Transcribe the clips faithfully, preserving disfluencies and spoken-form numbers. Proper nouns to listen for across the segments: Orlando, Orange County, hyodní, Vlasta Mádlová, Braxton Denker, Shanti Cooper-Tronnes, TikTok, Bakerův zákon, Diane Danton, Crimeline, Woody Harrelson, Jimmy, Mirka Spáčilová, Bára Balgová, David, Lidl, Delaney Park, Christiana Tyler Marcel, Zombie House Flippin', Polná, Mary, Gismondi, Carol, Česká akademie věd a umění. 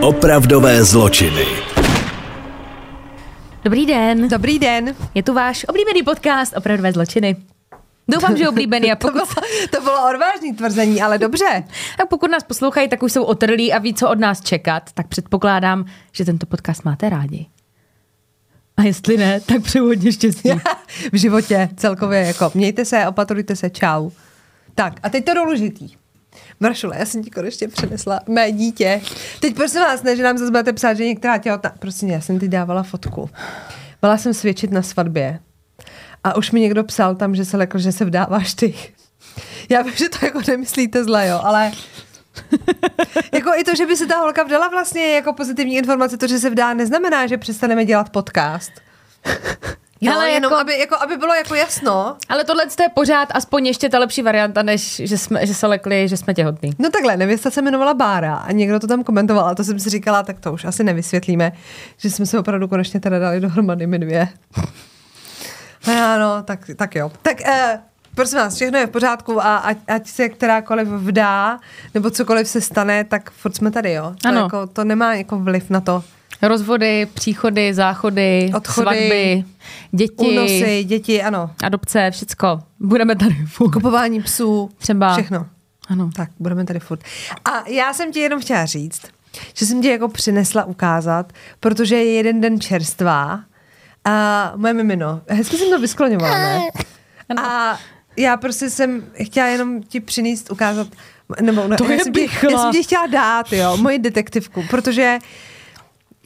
Opravdové zločiny. Dobrý den. Dobrý den. Je tu váš oblíbený podcast Opravdové zločiny. Doufám, že oblíbený. A pokud... to, bylo, to bylo odvážný tvrzení, ale dobře. A pokud nás poslouchají, tak už jsou otrlí a ví, co od nás čekat, tak předpokládám, že tento podcast máte rádi. A jestli ne, tak přeju hodně štěstí. V životě celkově jako mějte se, opatrujte se, čau. Tak a teď to důležitý. Maršule, já jsem ti konečně přinesla mé dítě. Teď prosím vás, ne, že nám zase budete psát, že některá těhotná. Prosím, já jsem ti dávala fotku. Byla jsem svědčit na svatbě. A už mi někdo psal tam, že se lekl, že se vdáváš ty. Já vím, že to jako nemyslíte zle, jo, ale... jako i to, že by se ta holka vdala, vlastně jako pozitivní informace, to, že se vdá, neznamená, že přestaneme dělat podcast. Jo, ale jenom, jako, aby, jako, aby bylo jako jasno. Ale tohle je pořád aspoň ještě ta lepší varianta, než že, jsme, že se lekli, že jsme těhotný. No takhle, nevěsta se jmenovala Bára a někdo to tam komentoval a to jsem si říkala, tak to už asi nevysvětlíme, že jsme se opravdu konečně teda dali dohromady my dvě. No, no, tak, tak jo. Tak eh, prosím vás, všechno je v pořádku a ať, ať se kterákoliv vdá, nebo cokoliv se stane, tak furt jsme tady, jo? To, ano. Jako, to nemá jako vliv na to. Rozvody, příchody, záchody, odchody, svatby, děti, únosy, děti, ano. Adopce, všecko. Budeme tady furt. Kupování psů, třeba. Všechno. Ano. Tak, budeme tady furt. A já jsem ti jenom chtěla říct, že jsem ti jako přinesla ukázat, protože je jeden den čerstvá a moje mimino. Hezky jsem to vyskloňovala, ne? A já prostě jsem chtěla jenom ti přinést, ukázat, nebo no, to já, je jsem ti, já jsem ti chtěla dát, jo, moji detektivku, protože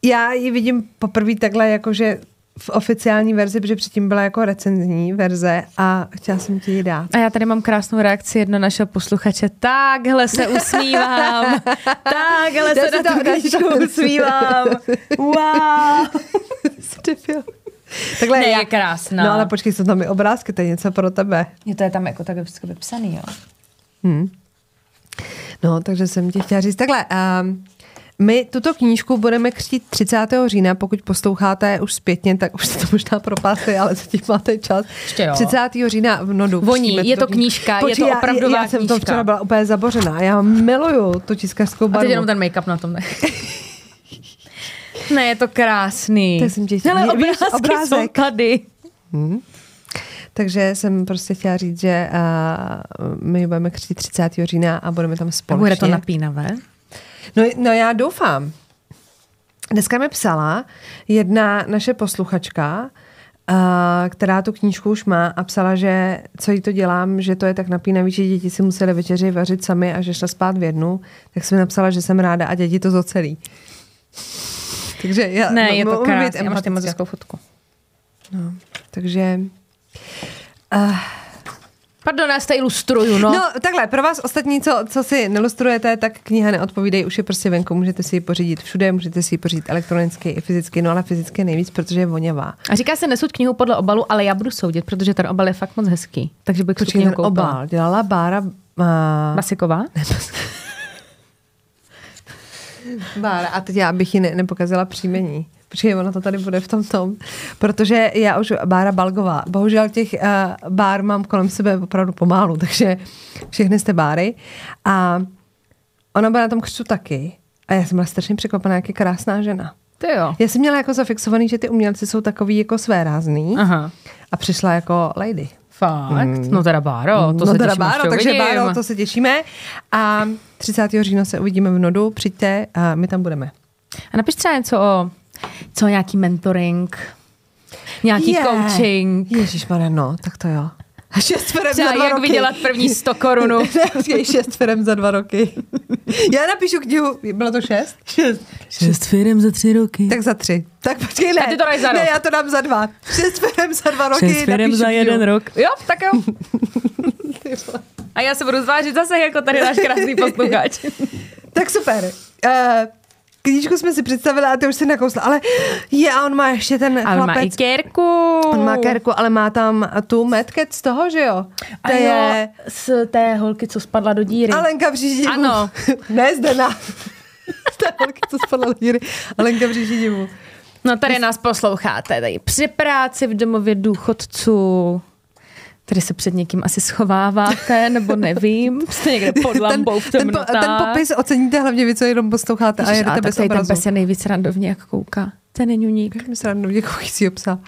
já ji vidím poprvé takhle jakože v oficiální verzi, protože předtím byla jako recenzní verze a chtěla jsem ti ji dát. A já tady mám krásnou reakci jedno našeho posluchače. Takhle se usmívám. Takhle se na tu knížku usmívám. Wow. Takhle ne, je krásná. No ale počkej, jsou tam i obrázky, to je něco pro tebe. Jo, to je tam jako tak vždycky vypsaný, jo. Hmm. No, takže jsem ti chtěla říct. Takhle... Um, My tuto knížku budeme křtít třicátého října, pokud posloucháte už zpětně, tak už se to možná propásli, ale zatím máte čas. Ještě jo. třicátého října v Nodu. Voní, je to knížka, knížka. Počkej, je to opravdová knížka. Já jsem knížka. To včera byla úplně zabořená, já miluju tu tiskařskou barvu. A teď jenom ten make-up na tom, ne? Ne, je to krásný. Tak jsem tě chtěla. Ale obrázky obrázek. Jsou tady. Hmm. Takže jsem prostě chtěla říct, že uh, my budeme křtít třicátého října a budeme tam společně. Bude to napínavé? No, no já doufám. Dneska mi psala jedna naše posluchačka, uh, která tu knížku už má a psala, že co jí to dělám, že to je tak napínavý, že děti si museli večeři vařit sami a že šla spát v jednu, tak jsem napsala, že jsem ráda a děti to zocelí. Takže já, ne, no, je to krásné. Já máš tam hezkou fotku. No, takže... Uh, Pardon, já se ilustruju, no. No, takhle, pro vás ostatní, co, co si ilustrujete, tak kniha Neodpovídej už je prostě venku, můžete si ji pořídit všude, můžete si ji pořídit elektronicky i fyzicky, no ale fyzicky nejvíc, protože je voněvá. A říká se, nesuď knihu podle obalu, ale já budu soudit, protože ten obal je fakt moc hezký. Takže bych Počkej, tu knihu koupila. Obal dělala Bára... Uh... Basiková? Ne, bas... Bára, a teď já bych ji ne- nepokazila příjmení. Počkej, ona to tady bude v tom tom, protože já už Bára Balgová. Bohužel těch uh, Bár mám kolem sebe opravdu pomálu, takže všechny jste Báry. A ona byla na tom křtu taky. A já jsem byla strašně překvapená, jak je krásná žena. To jo. Já jsem měla jako zafixovaný, že ty umělci jsou takový jako svérázný. Aha. A přišla jako lady. Fakt? Hmm. No teda Báro, to no se teda těším, Báro, takže vidím. Báro, to se těšíme. A třicátého října se uvidíme v Nodu, přijďte a my tam budeme. A napiš třeba něco o Co, nějaký mentoring? Nějaký yeah. coaching? Ježišmarja, no, tak to jo. A šest firem za dva jak roky. Vydělat první sto korunu. Šest firem za dva roky. Já napíšu knihu, bylo to šest? Šest. Šest firem za tři roky. Tak za tři. Tak počkej, ne. A ty to dáš za rok. Ne, já to dám za dva. Šest firem za dva roky. Šest firem za knihu. Jeden rok. Jo, tak jo. A já se budu zvážit zase, jako tady náš krásný posluchač. Tak super. Uh, Knížku jsme si představili a ty už si nakousla, ale je a on má ještě ten ale chlapec. Ale má i kérku. On má kérku, ale má tam tu medket z toho, že jo? A to jo, je... z té holky, co spadla do díry. Alenka Bříždivů. Ano. Ne Zdena. Z té holky, co spadla do díry. Alenka Bříždivů. No tady nás posloucháte, tady při práci v domově důchodců, Tady se před někým asi schováváte, nebo nevím, jste někde pod lampou v temnotách. Ten, po, ten popis oceníte hlavně vy, co jenom posloucháte. Ježiš, a jedete bez obrazu. Ten pes je nejvíc randovně, jak kouká. Ten je ňuník. Jakým se randovně koukajícího psa?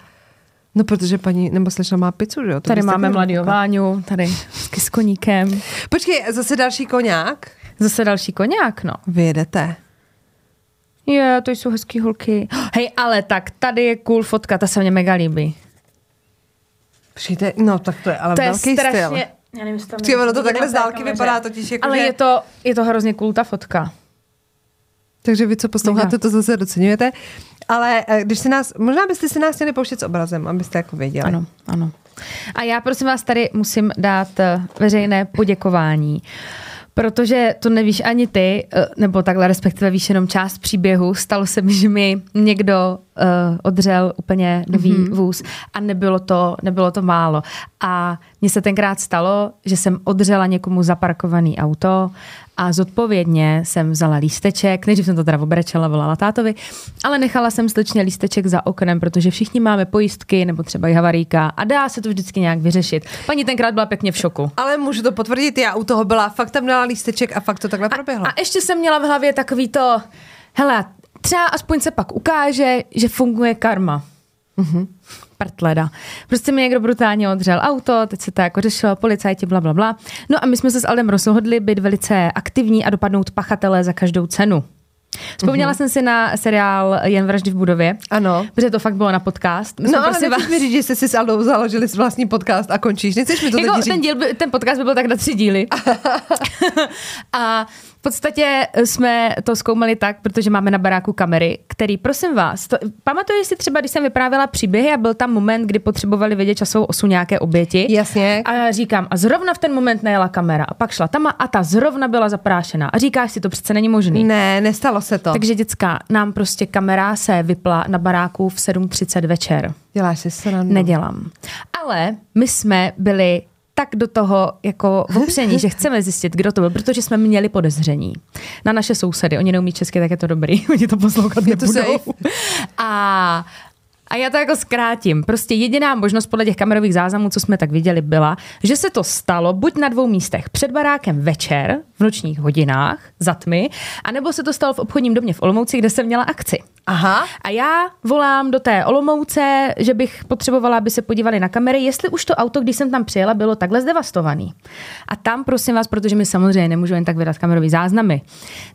No, protože paní nebo slečna má pizzu, jo? Tady máme mladýho Váňu, tady s koníkem. Počkej, zase další koňák? Zase další koňák, no. Vyjedete. Je, to jsou hezký holky. Hej, ale tak tady je cool fotka, ta se mě mega líbí. Přijde, no tak to je ale to velký je strašně, styl. Já nevím, co tam je. Ono to takhle z dálky vypadá totiž jako, ale že... je to, je to hrozně cool ta fotka. Takže vy, co posloucháte, to zase doceňujete. Ale když si nás, možná byste si nás měli pouštět s obrazem, abyste jako věděli. Ano, ano. A já prosím vás tady musím dát veřejné poděkování. Protože to nevíš ani ty, nebo takhle respektive víš jenom část příběhu, stalo se mi, že mi někdo uh, odřel úplně nový mm-hmm. vůz a nebylo to, nebylo to málo. A mně se tenkrát stalo, že jsem odřela někomu zaparkovaný auto a zodpovědně jsem vzala lísteček, než jsem to teda obrečela, volala tátovi, ale nechala jsem slečně lísteček za oknem, protože všichni máme pojistky nebo třeba i havaríka a dá se to vždycky nějak vyřešit. Paní tenkrát byla pěkně v šoku. Ale můžu to potvrdit, já u toho byla, fakt tam dala lísteček a fakt to takhle proběhlo. A, a ještě jsem měla v hlavě takový to, hele, třeba aspoň se pak ukáže, že funguje karma. Mhm. Partleda. Prostě mi někdo brutálně odřel auto, teď se to jako řešilo, policajti, bla, bla, bla. No a my jsme se s Aldem rozhodli být velice aktivní a dopadnout pachatele za každou cenu. Vzpomněla mm-hmm. jsem si na seriál Jen vraždy v budově. Ano. Protože to fakt bylo na podcast. My no ale nechci vás... mi říct, že jste si s Aldou založili vlastní podcast a končíš. Nechceš mi to jako ten, díl by, ten podcast by byl tak na tři díly. A v podstatě jsme to zkoumali tak, protože máme na baráku kamery, který, prosím vás, to, pamatuji si třeba, když jsem vyprávěla příběhy a byl tam moment, kdy potřebovali vědět časovou osu nějaké oběti. Jasně. A říkám, a zrovna v ten moment najela kamera a pak šla tam a ta zrovna byla zaprášená. A říkáš si, to přece není možný. Ne, nestalo se to. Takže děcka, nám prostě kamera se vypla na baráku v sedm třicet večer. Děláš si srandu? Nedělám. Ale my jsme byli tak do toho jako opření, že chceme zjistit, kdo to byl, protože jsme měli podezření na naše sousedy. Oni neumí česky, tak je to dobrý. Oni to poslouchat nebudou. A, a já to jako zkrátím. Prostě jediná možnost podle těch kamerových záznamů, co jsme tak viděli, byla, že se to stalo buď na dvou místech. Před barákem večer, v nočních hodinách, za tmy, anebo se to stalo v obchodním domě v Olomouci, kde jsem měla akci. Aha. A já volám do té Olomouce, že bych potřebovala, aby se podívali na kamery, jestli už to auto, když jsem tam přijela, bylo takhle zdevastovaný. A tam, prosím vás, protože my samozřejmě nemůžeme jen tak vydat kamerový záznamy,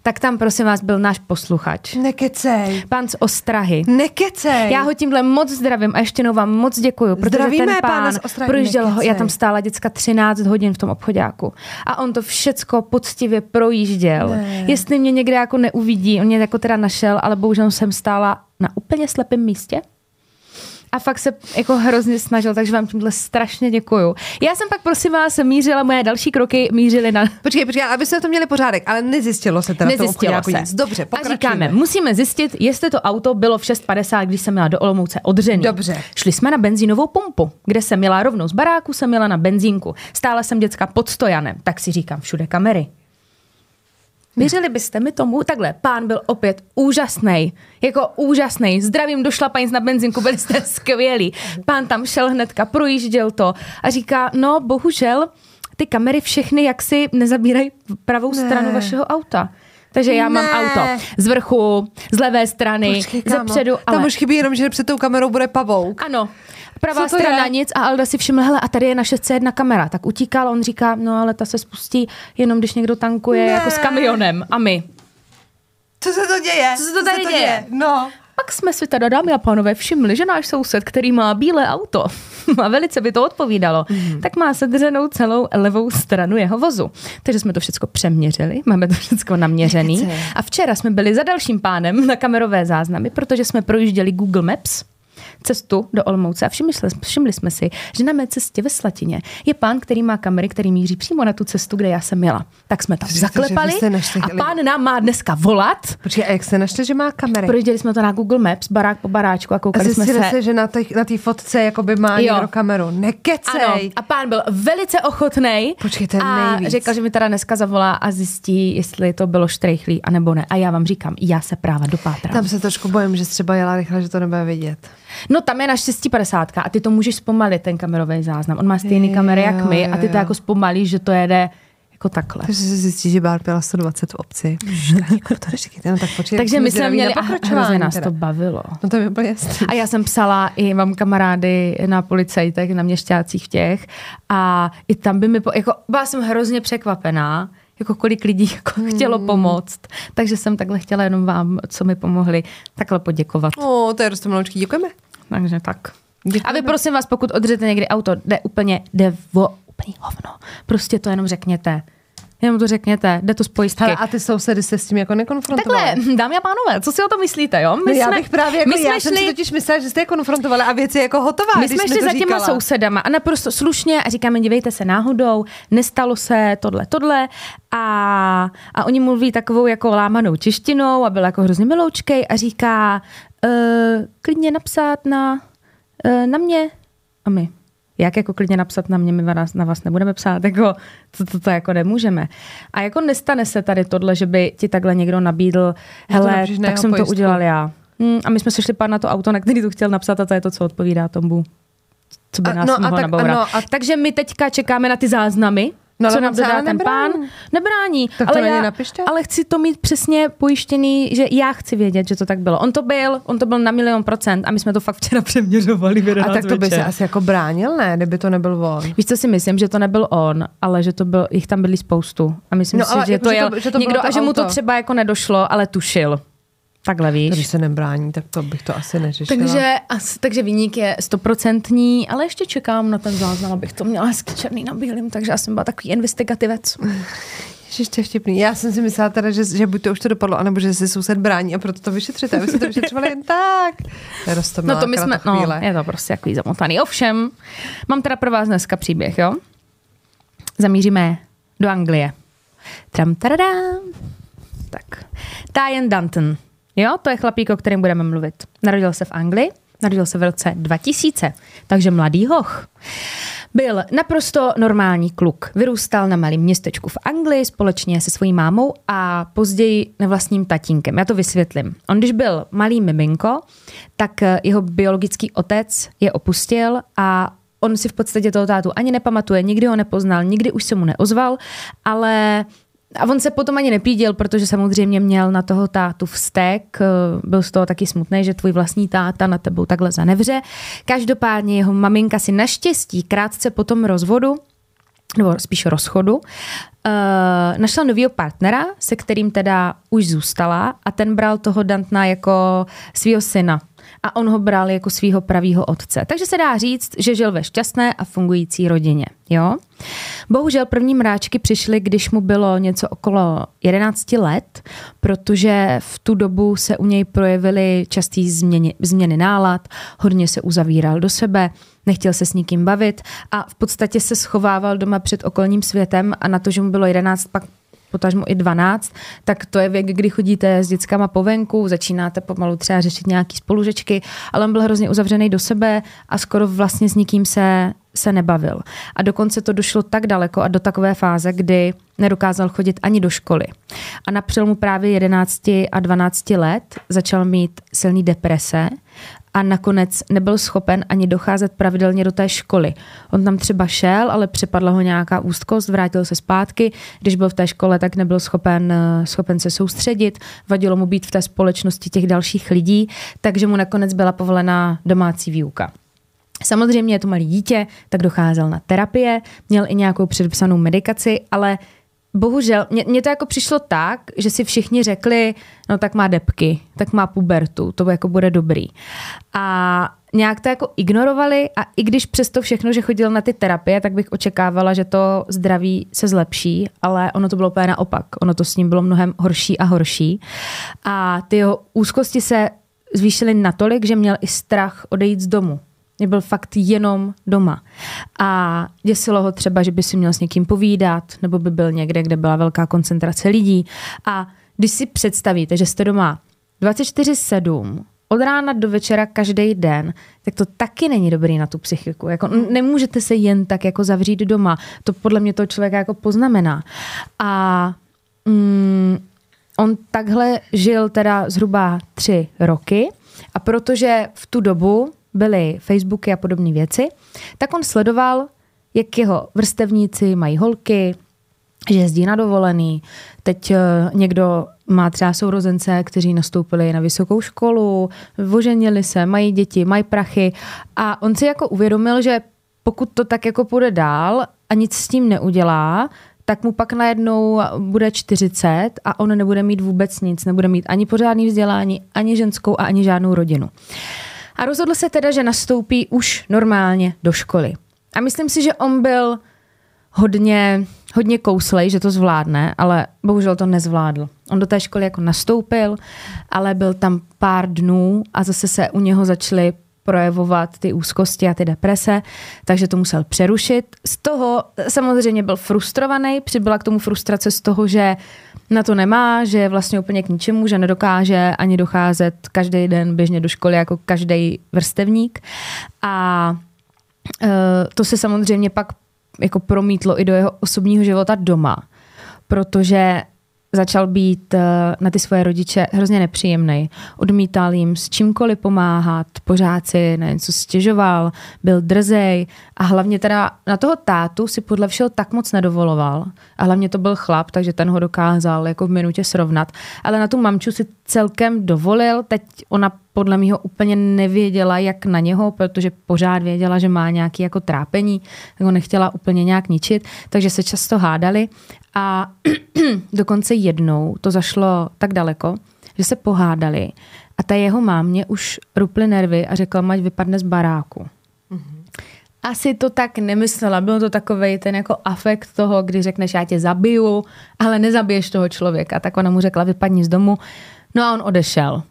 tak tam, prosím vás, byl náš posluchač. Nekecej. Pán z Ostrahy. Nekecej. Já ho tímhle moc zdravím a ještě jednou vám moc děkuju, protože zdravíme ten pán projížděl, ho, já tam stála děcka třináct hodin v tom obchodáku. A on to všecko poctivě projížděl. Ne. Jestli mě někde jako neuvidí, on mě jako teda našel, ale bohužel jsem stála na úplně slepém místě a fakt se jako hrozně snažil, takže vám tímhle strašně děkuju. Já jsem pak, prosím vás, mířila, moje další kroky mířily na... Počkej, počkej, aby se to měli pořádek, ale nezjistilo se teda v tom obchodě jako nic. Dobře, pokračujeme. A říkáme, musíme zjistit, jestli to auto bylo v šest padesát, když jsem měla do Olomouce odřený. Dobře. Šli jsme na benzínovou pumpu, kde jsem měla rovnou z baráku, jsem měla na benzínku. Stála jsem děcka pod stojanem, tak si říkám, všude kamery. Věřili byste mi tomu? Takhle, pán byl opět úžasnej. Jako úžasnej. Zdravím, došla paní na benzinku, byli jste skvělí. Pán tam šel hnedka, projížděl to a říká, no bohužel ty kamery všechny jaksi nezabírají pravou ne. stranu vašeho auta. Takže já ne. mám auto z vrchu, z levé strany, Počkej, ze předu. Ale... Tam už chybí jenom, že před tou kamerou bude pavouk. Ano. Pravá strana je? Nic a Alda si všiml, hele, a tady je naše C jedna kamera. Tak utíkal, on říká, no ale ta se spustí jenom, když někdo tankuje ne. jako s kamionem. A my. Co se to děje? Co se to tady se to děje? děje? No. Pak jsme si teda, dámy a pánové, všimli, že náš soused, který má bílé auto, a velice by to odpovídalo, mm. tak má sedřenou celou levou stranu jeho vozu. Takže jsme to všechno přeměřili, máme to všechno naměřený. A včera jsme byli za dalším pánem na kamerové záznamy, protože jsme projížděli Google Maps cestu do Olomouce a všimli, všimli jsme si, že na mé cestě ve Slatině je pán, který má kamery, který míří přímo na tu cestu, kde já jsem měla. Tak jsme tam Vždy, zaklepali našli, a pán nám má dneska volat. Počkej, a jak se našli, že má kamery? Projížděli jsme to na Google Maps, barák po baráčku a koukali a jsme se. se, že na té na fotce jakoby má jo. někdo kameru. Nekecej! Ano. A pán byl velice ochotnej. Počkej, to je a nejvíc. Řekl, že mi teda dneska zavolá a zjistí, jestli to bylo štrejchlí a nebo ne. A já vám říkám, já se práva dopátrám. Tam se trošku bojím, že třeba jela rychle, že to nebude vidět. No tam je na šest set padesát a ty to můžeš zpomalit, ten kamerový záznam. On má stejný je, kamery jak jo, my a ty to jo. jako zpomalíš, že to jede jako takhle. Takže se zjistí, že Bár pěla sto dvacet v obci. no, tak počít, takže my jsme měli a hrozně nás teda. To bavilo. No to by bylo jasný. A já jsem psala i mám kamarády na policajtech, na měšťácích v těch a i tam by mi, po, jako byla jsem hrozně překvapená, jako kolik lidí jako chtělo hmm. pomoct. Takže jsem takhle chtěla jenom vám, co mi pomohli, takhle poděkovat. O, to je roztomloučky, děkujeme. Takže tak. Děkujeme. A vy prosím vás, pokud odřete někdy auto, jde úplně, jde vo, úplně hovno. Prostě to jenom řekněte. Jenom to řekněte, jde to z pojistky. Hele, a ty sousedy se s tím jako nekonfrontovaly. Takhle, dámy a pánové, co si o to myslíte, jo? My no, jsme, já bych právě jako my já jsme šli, jsem si totiž myslela, že jste je konfrontovala a věc je jako hotová. My jsme šli za říkala. Těma sousedama a naprosto slušně a říkáme, dívejte se náhodou, nestalo se tohle, tohle a, a oni mluví takovou jako lámanou češtinou a byla jako hrozně miloučkej a říká uh, klidně napsat na, uh, na mě a my. Jak jako klidně napsat na mě, my na vás nebudeme psát, jako to, to, to jako nemůžeme. A jako nestane se tady tohle, že by ti takhle někdo nabídl, hele, tak jsem pojistku. To udělal já. Hmm, a my jsme se šli pár na to auto, na který to chtěl napsat a to je to, co odpovídá tomu, co by nás no, mohlo tak, nabourat. No, a... Takže my teďka čekáme na ty záznamy, no, co nám dodá ten nebrání. Pán. Nebrání. Tak to ale, já, ale chci to mít přesně pojištěný, že já chci vědět, že to tak bylo. On to byl, on to byl na milion procent a my jsme to fakt včera přeměřovali. A tak to by večer. Se asi jako bránil, ne? Kdyby to nebyl on. Víš, co si myslím? Že to nebyl on, ale že to byl, jich tam bydlí spoustu. A myslím no, si, že jako to jel že to, že to někdo to a že mu to třeba jako nedošlo, ale tušil. Takhle víš. Když se nebrání, tak to bych to asi neřešila. Takže, asi, takže viník je stoprocentní, ale ještě čekám na ten záznam, abych to měla hezky černý na bílým, takže já jsem byla takový investigativec. Ježiš, to je vtipný. Já jsem si myslela teda, že, že buď to už to dopadlo, anebo že si soused brání a proto to vyšetřete, aby se to vyšetřovali jen tak. No to my jsme, no, je to prostě takový zamotaný. Ovšem, mám teda pro vás dneska příběh, jo? Zamíříme do Anglie. Tram, taradám. Tak. Diane Danton. Jo, to je chlapík, o kterém budeme mluvit. Narodil se v Anglii, narodil se v roce dva tisíce, takže mladý hoch. Byl naprosto normální kluk. Vyrůstal na malém městečku v Anglii společně se svojí mámou a později nevlastním tatínkem. Já to vysvětlím. On, když byl malý miminko, tak jeho biologický otec je opustil a on si v podstatě toho tátu ani nepamatuje, nikdy ho nepoznal, nikdy už se mu neozval, ale... A on se potom ani nepídil, protože samozřejmě měl na toho tátu vztek. Byl z toho taky smutný, že tvůj vlastní táta na tebou takhle zanevře. Každopádně jeho maminka si naštěstí krátce po tom rozvodu, nebo spíš rozchodu, našla novýho partnera, se kterým teda už zůstala a ten bral toho Dantna jako svýho syna. A on ho bral jako svýho pravýho otce. Takže se dá říct, že žil ve šťastné a fungující rodině. Jo? Bohužel první mráčky přišly, když mu bylo něco okolo jedenáct let, protože v tu dobu se u něj projevily časté změny, změny nálad, hodně se uzavíral do sebe, nechtěl se s nikým bavit a v podstatě se schovával doma před okolním světem a na to, že mu bylo jedenáct, pak potažmo i dvanáct, tak to je věk, kdy chodíte s dětskama po venku, začínáte pomalu třeba řešit nějaký spolužečky, ale on byl hrozně uzavřený do sebe a skoro vlastně s nikým se, se nebavil. A dokonce to došlo tak daleko a do takové fáze, kdy nedokázal chodit ani do školy. A na přelomu právě jedenácti a dvanácti let začal mít silný deprese a nakonec nebyl schopen ani docházet pravidelně do té školy. On tam třeba šel, ale přepadla ho nějaká úzkost, vrátil se zpátky. Když byl v té škole, tak nebyl schopen, schopen se soustředit, vadilo mu být v té společnosti těch dalších lidí, takže mu nakonec byla povolena domácí výuka. Samozřejmě je to malý dítě, tak docházel na terapie, měl i nějakou předepsanou medikaci, ale bohužel, mně to jako přišlo tak, že si všichni řekli, no tak má depky, tak má pubertu, to jako bude dobrý. A nějak to jako ignorovali a i když přesto všechno, že chodil na ty terapie, tak bych očekávala, že to zdraví se zlepší, ale ono to bylo úplně naopak. Ono to s ním bylo mnohem horší a horší. A ty jeho úzkosti se zvýšily natolik, že měl i strach odejít z domu. Nebyl fakt jenom doma. A děsilo ho třeba, že by si měl s někým povídat, nebo by byl někde, kde byla velká koncentrace lidí. A když si představíte, že jste doma dvacet čtyři sedm, od rána do večera každý den, tak to taky není dobrý na tu psychiku. Jako, nemůžete se jen tak jako zavřít doma. To podle mě toho člověka jako poznamená. A mm, on takhle žil teda zhruba tři roky a protože v tu dobu byly Facebooky a podobné věci, tak on sledoval, jak jeho vrstevníci mají holky, že jezdí na dovolený. Teď někdo má třeba sourozence, kteří nastoupili na vysokou školu, oženili se, mají děti, mají prachy. A on si jako uvědomil, že pokud to tak jako půjde dál a nic s tím neudělá, tak mu pak najednou bude čtyřicet a on nebude mít vůbec nic, nebude mít ani pořádný vzdělání, ani ženskou a ani žádnou rodinu. A rozhodl se teda, že nastoupí už normálně do školy. A myslím si, že on byl hodně, hodně kouslej, že to zvládne, ale bohužel to nezvládl. On do té školy jako nastoupil, ale byl tam pár dnů a zase se u něho začaly projevovat ty úzkosti a ty deprese, takže to musel přerušit. Z toho samozřejmě byl frustrovaný, přibyla k tomu frustrace z toho, že na to nemá, že je vlastně úplně k ničemu, že nedokáže ani docházet každý den běžně do školy jako každý vrstevník. A e, to se samozřejmě pak jako promítlo i do jeho osobního života doma, protože začal být na ty svoje rodiče hrozně nepříjemný. Odmítal jim s čímkoliv pomáhat, pořád si na něco stěžoval, byl drzej a hlavně teda na toho tátu si podle všeho tak moc nedovoloval a hlavně to byl chlap, takže ten ho dokázal jako v minutě srovnat, ale na tu mamču si celkem dovolil, teď ona podle mýho úplně nevěděla, jak na něho, protože pořád věděla, že má nějaké jako trápení, tak ho nechtěla úplně nějak ničit, takže se často hádali a dokonce jednou to zašlo tak daleko, že se pohádali a ta jeho mámě už ruply nervy a řekla, mať vypadne z baráku. Mm-hmm. Asi to tak nemyslela, byl to takovej ten jako afekt toho, když řekneš, já tě zabiju, ale nezabiješ toho člověka, tak ona mu řekla, vypadni z domu, no a on odešel.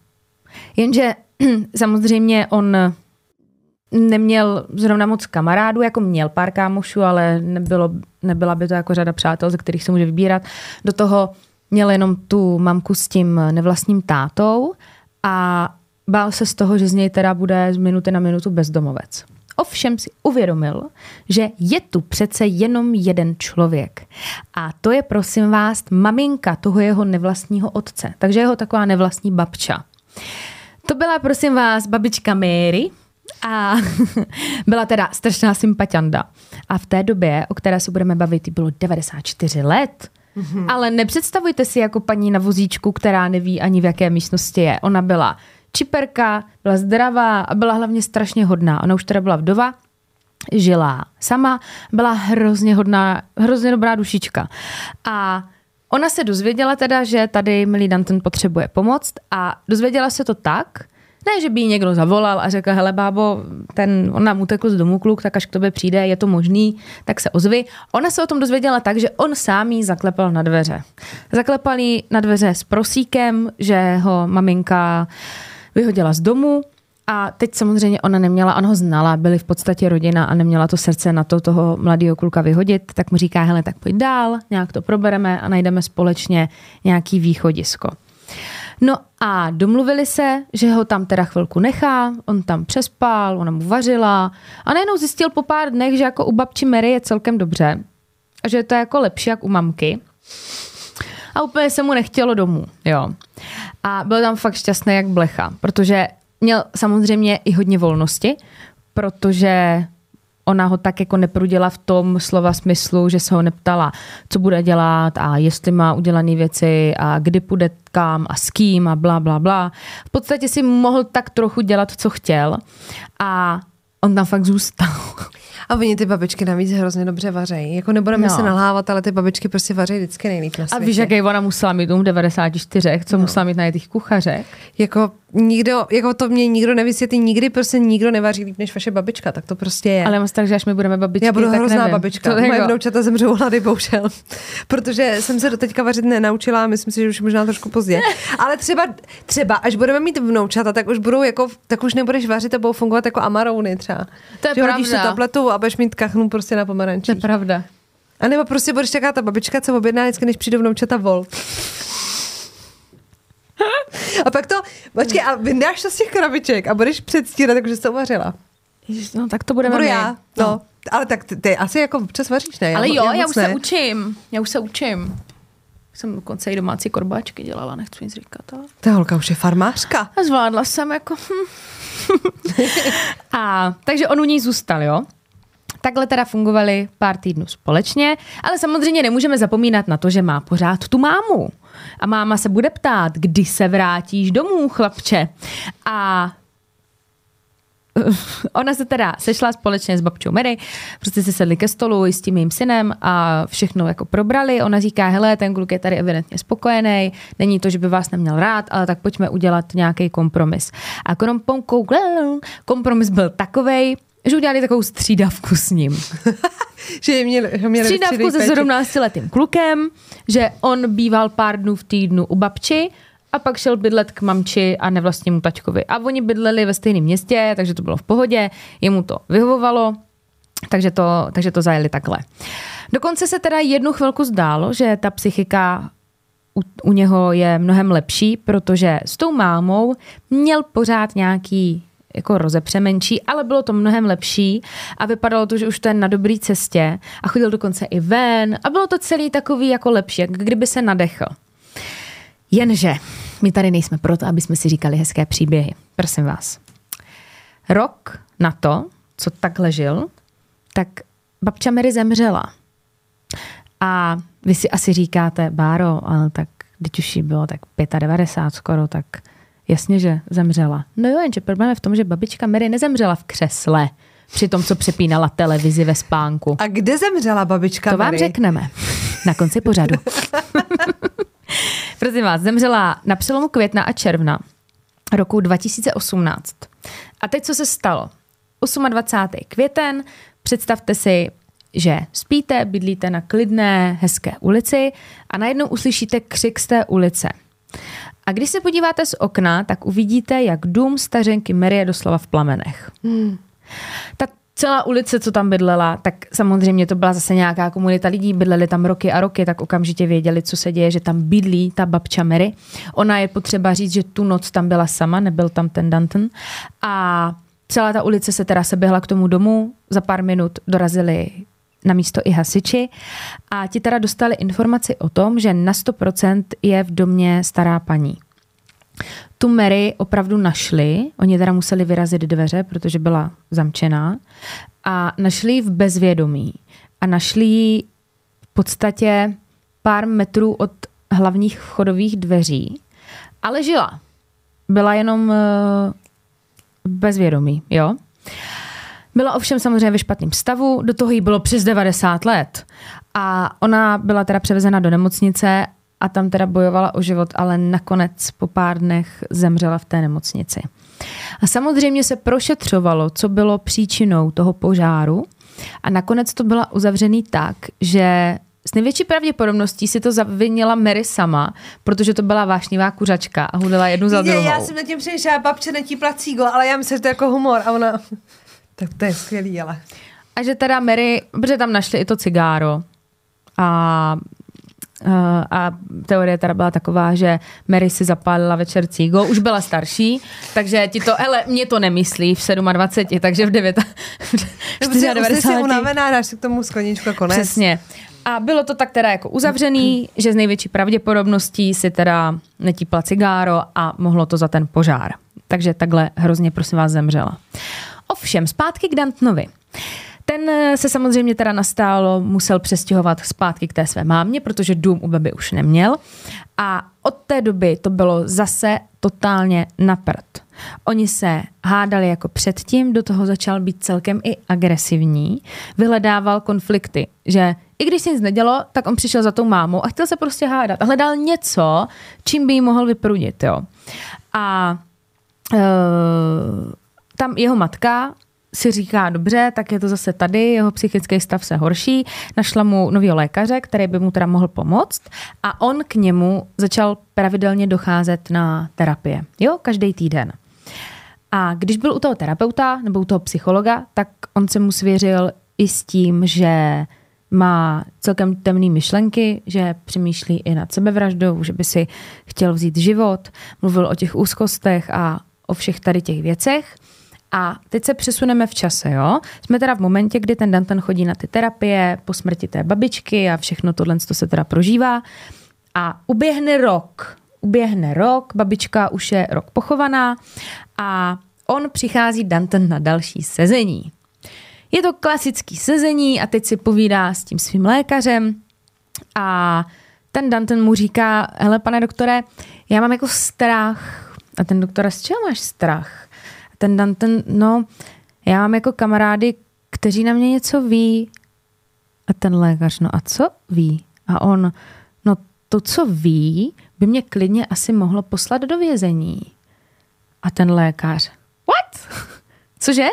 Jenže samozřejmě on neměl zrovna moc kamarádů, jako měl pár kámošů, ale nebylo, nebyla by to jako řada přátel, ze kterých se může vybírat. Do toho měl jenom tu mamku s tím nevlastním tátou a bál se z toho, že z něj teda bude z minuty na minutu bezdomovec. Ovšem si uvědomil, že je tu přece jenom jeden člověk. A to je, prosím vás, maminka toho jeho nevlastního otce. Takže jeho taková nevlastní babča. To byla, prosím vás, babička Mary a byla teda strašná sympatianda. A v té době, o které se budeme bavit, bylo devadesát čtyři let. Mm-hmm. Ale nepředstavujte si jako paní na vozíčku, která neví ani v jaké místnosti je. Ona byla čiperka, byla zdravá a byla hlavně strašně hodná. Ona už teda byla vdova, žila sama, byla hrozně hodná, hrozně dobrá dušička. A ona se dozvěděla teda, že tady milý Danton potřebuje pomoc a dozvěděla se to tak, ne, že by jí někdo zavolal a řekl, hele bábo, ten, on nám utekl z domu kluk, tak až k tobě přijde, je to možný, tak se ozvi. Ona se o tom dozvěděla tak, že on sám jí zaklepal na dveře. Zaklepal jí na dveře s prosíkem, že ho maminka vyhodila z domu a teď samozřejmě ona neměla, on ho znala, byli v podstatě rodina a neměla to srdce na to toho mladého kluka vyhodit, tak mu říká, hele, tak pojď dál, nějak to probereme a najdeme společně nějaký východisko. No a domluvili se, že ho tam teda chvilku nechá, on tam přespal, ona mu vařila a najednou zjistil po pár dnech, že jako u babči Mary je celkem dobře a že to je jako lepší jak u mamky a úplně se mu nechtělo domů, jo. A byl tam fakt šťastný jak blecha, protože měl samozřejmě i hodně volnosti, protože ona ho tak jako neprudila v tom slova smyslu, že se ho neptala, co bude dělat a jestli má udělané věci a kdy půjde kam a s kým a bla, bla, bla. V podstatě si mohl tak trochu dělat, co chtěl a on tam fakt zůstal. A oni ty babičky navíc hrozně dobře vařejí. Jako nebudeme no. se nalhávat, ale ty babičky prostě vařejí vždycky nejlíp na světě. A víš, jaký ona musela mít um devadesát čtyři, co no. musela mít na těch kuchařek? Jako nikdo, jako to mě nikdo nevysvětlí, nikdy prostě nikdo nevaří líp než vaše babička, tak to prostě je. Ale mám strach, že až my budeme babičky, já budu tak hrozná nevím. Babička. Moje jako... vnoučata zemřou hlady, bohužel. Protože jsem se doteďka vařit nenaučila, myslím si, že už možná trošku pozdě. Ale třeba třeba až budeme mít vnoučata, tak už budou jako tak už nebudeš vařit a budou fungovat jako amarouny třeba. To je že pravda. Tabletu a budeš mít kachnu prostě na pomarančích. To je pravda. A nebo prostě budeš taká ta babička, co objedná vždycky, než přijde vnoučata vol. A pak to, počkej, a vyndáš to z těch krabiček a budeš předstírat, takže jsi to uvařila. No tak to budeme. Budu my. Já, no. no. Ale tak ty, ty asi jako občas vaříš, ne? Já, ale jo, já, já už ne. se učím. Já už se učím. Jsem dokonce i domácí korbáčky dělala, nechci nic říkat. Ale... Ta holka už je farmářka. A zvládla jsem jako... A takže on u ní zůstal, jo. Takhle teda fungovali pár týdnů společně, ale samozřejmě nemůžeme zapomínat na to, že má pořád tu mámu. A máma se bude ptát, kdy se vrátíš domů, chlapče. A ona se teda sešla společně s babčou Mary, prostě si sedli ke stolu i s tím jejím synem a všechno jako probrali. Ona říká, hele, ten kluk je tady evidentně spokojený, není to, že by vás neměl rád, ale tak pojďme udělat nějaký kompromis. A konopomkou, kompromis byl takovej, že udělali takovou střídavku s ním. Že měli, měli střídavku se sedmnáctiletým klukem, že on býval pár dnů v týdnu u babči a pak šel bydlet k mamči a nevlastnímu taťkovi. A oni bydleli ve stejném městě, takže to bylo v pohodě, jemu to vyhovovalo, takže to, takže to zajeli takhle. Dokonce se teda jednu chvilku zdálo, že ta psychika u, u něho je mnohem lepší, protože s tou mámou měl pořád nějaký jako rozepřemenší, ale bylo to mnohem lepší a vypadalo to, že už to je na dobré cestě a chodil dokonce i ven a bylo to celý takový jako lepší, jak kdyby se nadechl. Jenže my tady nejsme proto, aby jsme si říkali hezké příběhy. Prosím vás. Rok na to, co takhle žil, tak babča Mary zemřela. A vy si asi říkáte, Báro, ale tak teď už jí bylo tak devadesát pět skoro, tak jasně, že zemřela. No jo, jenže problém je v tom, že babička Mary nezemřela v křesle, při tom, co přepínala televizi ve spánku. A kde zemřela babička Mary? To vám řekneme na konci pořadu. Prosím vás, zemřela na přelomu května a června roku dva tisíce osmnáct. A teď co se stalo? dvacátého osmého května, představte si, že spíte, bydlíte na klidné, hezké ulici a najednou uslyšíte křik z té ulice. A když se podíváte z okna, tak uvidíte, jak dům stařenky Mary je doslova v plamenech. Hmm. Ta celá ulice, co tam bydlela, tak samozřejmě to byla zase nějaká komunita lidí, bydleli tam roky a roky, tak okamžitě věděli, co se děje, že tam bydlí ta babča Mary. Ona je potřeba říct, že tu noc tam byla sama, nebyl tam ten Danton. A celá ta ulice se teda seběhla k tomu domu, za pár minut dorazili na místo i hasiči a ti teda dostali informaci o tom, že na sto procent je v domě stará paní. Tu Mary opravdu našli, oni teda museli vyrazit dveře, protože byla zamčená a našli ji v bezvědomí a našli ji v podstatě pár metrů od hlavních vchodových dveří, ale žila. Byla jenom bezvědomí, jo. Byla ovšem samozřejmě ve špatném stavu, do toho jí bylo přes devadesát let a ona byla teda převezena do nemocnice a tam teda bojovala o život, ale nakonec po pár dnech zemřela v té nemocnici. A samozřejmě se prošetřovalo, co bylo příčinou toho požáru a nakonec to bylo uzavřený tak, že s největší pravděpodobností si to zavinila Mary sama, protože to byla vášnivá kuřačka a hudila jednu za druhou. Já jsem na tím přemýšlela, babče netípla cíglo, ale já myslím, že to je jako humor a ona... Tak to je skvělý, ale... A že teda Mary, protože tam našli i to cigáro a, a, a teorie teda byla taková, že Mary si zapálila večer cígo, už byla starší, takže ti to, hele, mě to nemyslí v dvacet sedmi, takže v devadesát čtyři. Už jsi unavená, dáš si k tomu skleničku a konec. Přesně. A bylo to tak teda jako uzavřený, že z největší pravděpodobností si teda netípla cigáro a mohlo to za ten požár. Takže takhle hrozně, prosím vás, zemřela. Ovšem, zpátky k Dantonovi. Ten se samozřejmě teda nastálo, musel přestěhovat zpátky k té své mámě, protože dům u baby už neměl. A od té doby to bylo zase totálně na prd. Oni se hádali jako předtím, do toho začal být celkem i agresivní. Vyhledával konflikty, že i když se nic nedělo, tak on přišel za tou mámou a chtěl se prostě hádat. A hledal něco, čím by jí mohl vyprudit. Jo. A... Uh, Tam jeho matka si říká, dobře, tak je to zase tady, jeho psychický stav se horší, našla mu novýho lékaře, který by mu teda mohl pomoct a on k němu začal pravidelně docházet na terapie, jo, každý týden. A když byl u toho terapeuta nebo u toho psychologa, tak on se mu svěřil i s tím, že má celkem temné myšlenky, že přemýšlí i nad sebevraždou, že by si chtěl vzít život, mluvil o těch úzkostech a o všech tady těch věcech. A teď se přesuneme v čase, jo? Jsme teda v momentě, kdy ten Danton chodí na ty terapie po smrti té babičky a všechno tohle se teda prožívá. A uběhne rok. Uběhne rok, babička už je rok pochovaná a on přichází Danton na další sezení. Je to klasický sezení a teď si povídá s tím svým lékařem a ten Danton mu říká, hele pane doktore, já mám jako strach. A ten doktor, z čeho máš strach? A ten Danton, no, já mám jako kamarády, kteří na mě něco ví. A ten lékař, no a co ví? A on, no to, co ví, by mě klidně asi mohlo poslat do vězení. A ten lékař, what? Cože?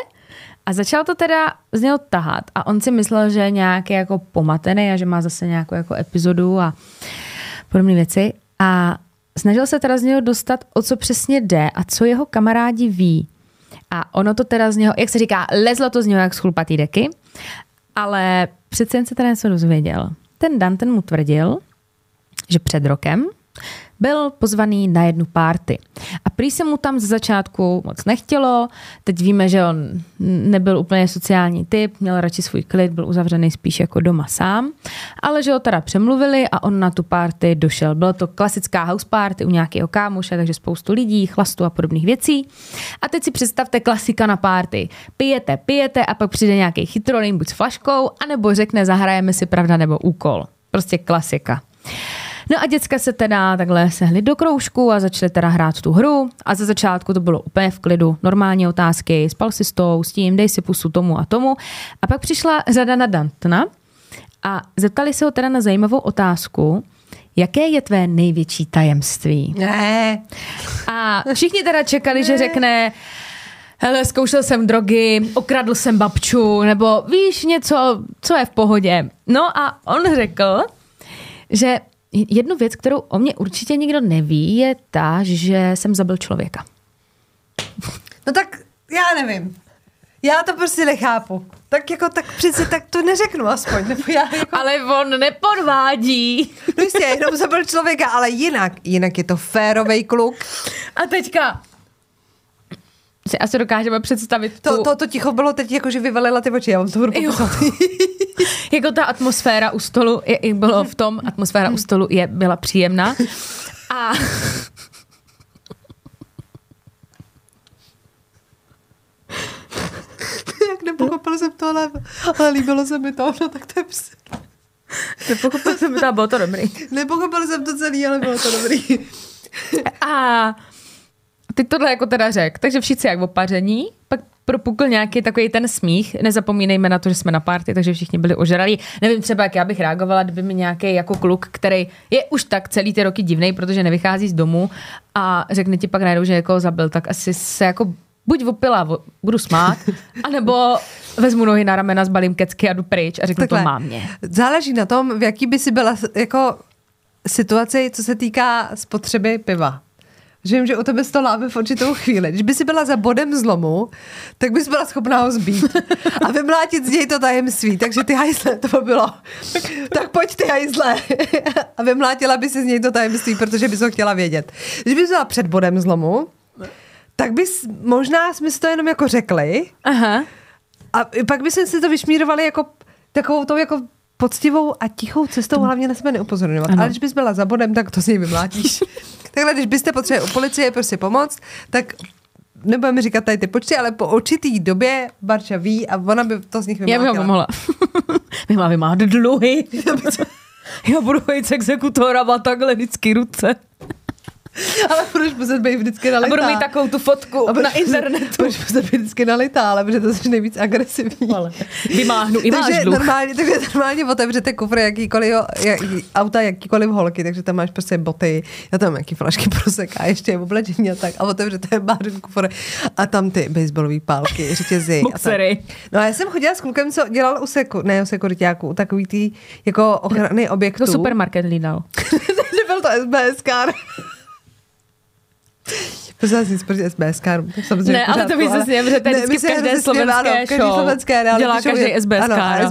A začal to teda z něho tahat. A on si myslel, že je nějaký jako pomatený a že má zase nějakou jako epizodu a podobné věci. A snažil se teda z něho dostat, o co přesně jde a co jeho kamarádi ví. A ono to teda z něho, jak se říká, lezlo to z něho jak z chlupatý deky, ale přece jen se teda něco dozvěděl. Ten Danton mu tvrdil, že před rokem byl pozvaný na jednu party. A prý se mu tam z začátku moc nechtělo, teď víme, že on nebyl úplně sociální typ, měl radši svůj klid, byl uzavřený spíš jako doma sám, ale že ho teda přemluvili a on na tu party došel. Byla to klasická house party u nějakého kámoše, takže spoustu lidí, chlastu a podobných věcí. A teď si představte klasika na party. Pijete, pijete a pak přijde nějaký chytroný buď s flaškou, anebo řekne zahrajeme si pravda nebo úkol. Prostě klasika. No a děcka se teda takhle sehly do kroužku a začaly teda hrát tu hru a za začátku to bylo úplně v klidu, normální otázky, spal si s tou, s tím, dej si pusu tomu a tomu. A pak přišla řada na Dantona a zeptali se ho teda na zajímavou otázku, jaké je tvé největší tajemství? Ne. A všichni teda čekali, ne. že řekne, hele, zkoušel jsem drogy, okradl jsem babču, nebo víš něco, co je v pohodě. No a on řekl, že jednu věc, kterou o mě určitě nikdo neví, je ta, že jsem zabil člověka. No tak já nevím. Já to prostě nechápu. Tak jako tak přeci tak to neřeknu aspoň. Nebo já jako... Ale on nepodvádí. No jistě, jenom zabil člověka, ale jinak. Jinak je to férovej kluk. A teďka si asi dokážeme představit tu... To, to, to ticho bylo teď jako, že vyvalila ty oči. Já vám to budu popisat. Jako ta atmosféra u stolu, je, bylo v tom, atmosféra u stolu je, byla příjemná. A... Jak nepochopil jsem to, ale, ale líbilo se mi to, no tak to je prostě... Nepochopil jsem to, bylo to dobrý. Nepochopil jsem to celý, ale bylo to dobrý. A... Ty tohle jako teda řek, takže všichni jak opaření, pak propukl nějaký takový ten smích, nezapomínejme na to, že jsme na party, takže všichni byli ožralí. Nevím třeba, jak já bych reagovala, kdyby mi nějaký jako kluk, který je už tak celý ty roky divnej, protože nevychází z domu a řekne ti pak najednou, že někoho zabil, tak asi se jako buď opila, budu smát, anebo vezmu nohy na ramena, zbalím kecky a jdu pryč a řeknu, takhle, to má mě. Záleží na tom, v jaký by si byla jako situaci, co se týká spotřeby piva. Že vím, že u tebe to láme v určitou chvíli. Když by si byla za bodem zlomu, tak bys byla schopná ho zbít a vymlátit z něj to tajemství. Takže ty hajzle, to bylo. Tak pojď ty hajzle. A vymlátila by si z něj to tajemství, protože bys ho chtěla vědět. Když bys byla před bodem zlomu, tak bys, možná jsme si to jenom jako řekli. Aha. A pak bychom si to vyšmírovali jako takovou tou jako poctivou a tichou cestou, hlavně nesme neupozorňovat. Ano. Ale když bys byla za bodem, tak to z něj vymlátíš. Takhle, když byste potřebovali u policie prostě pomoct, tak nebudeme říkat tady ty počty, ale po určitý době Barča ví a ona by to z nich vymátila. Já bych ho mohla. Bych mohla vymáhat dluhy. Já budu jít s exekutorem a takhle vždycky ruce. Ale budeš muset být vždycky nalitá. A budu mít takovou tu fotku na internetu. Budeš muset být vždycky nalitá, ale protože to jsi nejvíc agresivní. Ale vymáhnu i váš dluh. Normálně, takže normálně otevřete kufr jakýkoliv jak, auta, jakýkoliv holky, takže tam máš prostě boty, já tam mám jaký flašky prosek a ještě je oblečení a tak. A otevřete bárden kufr a tam ty baseballové pálky, řetězy. Boxery. No a já jsem chodila s klukem, co dělal u seku, ne u sekuriťáků, u takový tý jako ochrany objektů. To supermarket Lidl. Nebyl to S B S kár. Prosím vás nic proti S B S kárům. Ne, ale to bych se sněm, že to je vždycky každé slovenské show. Dělá každý S B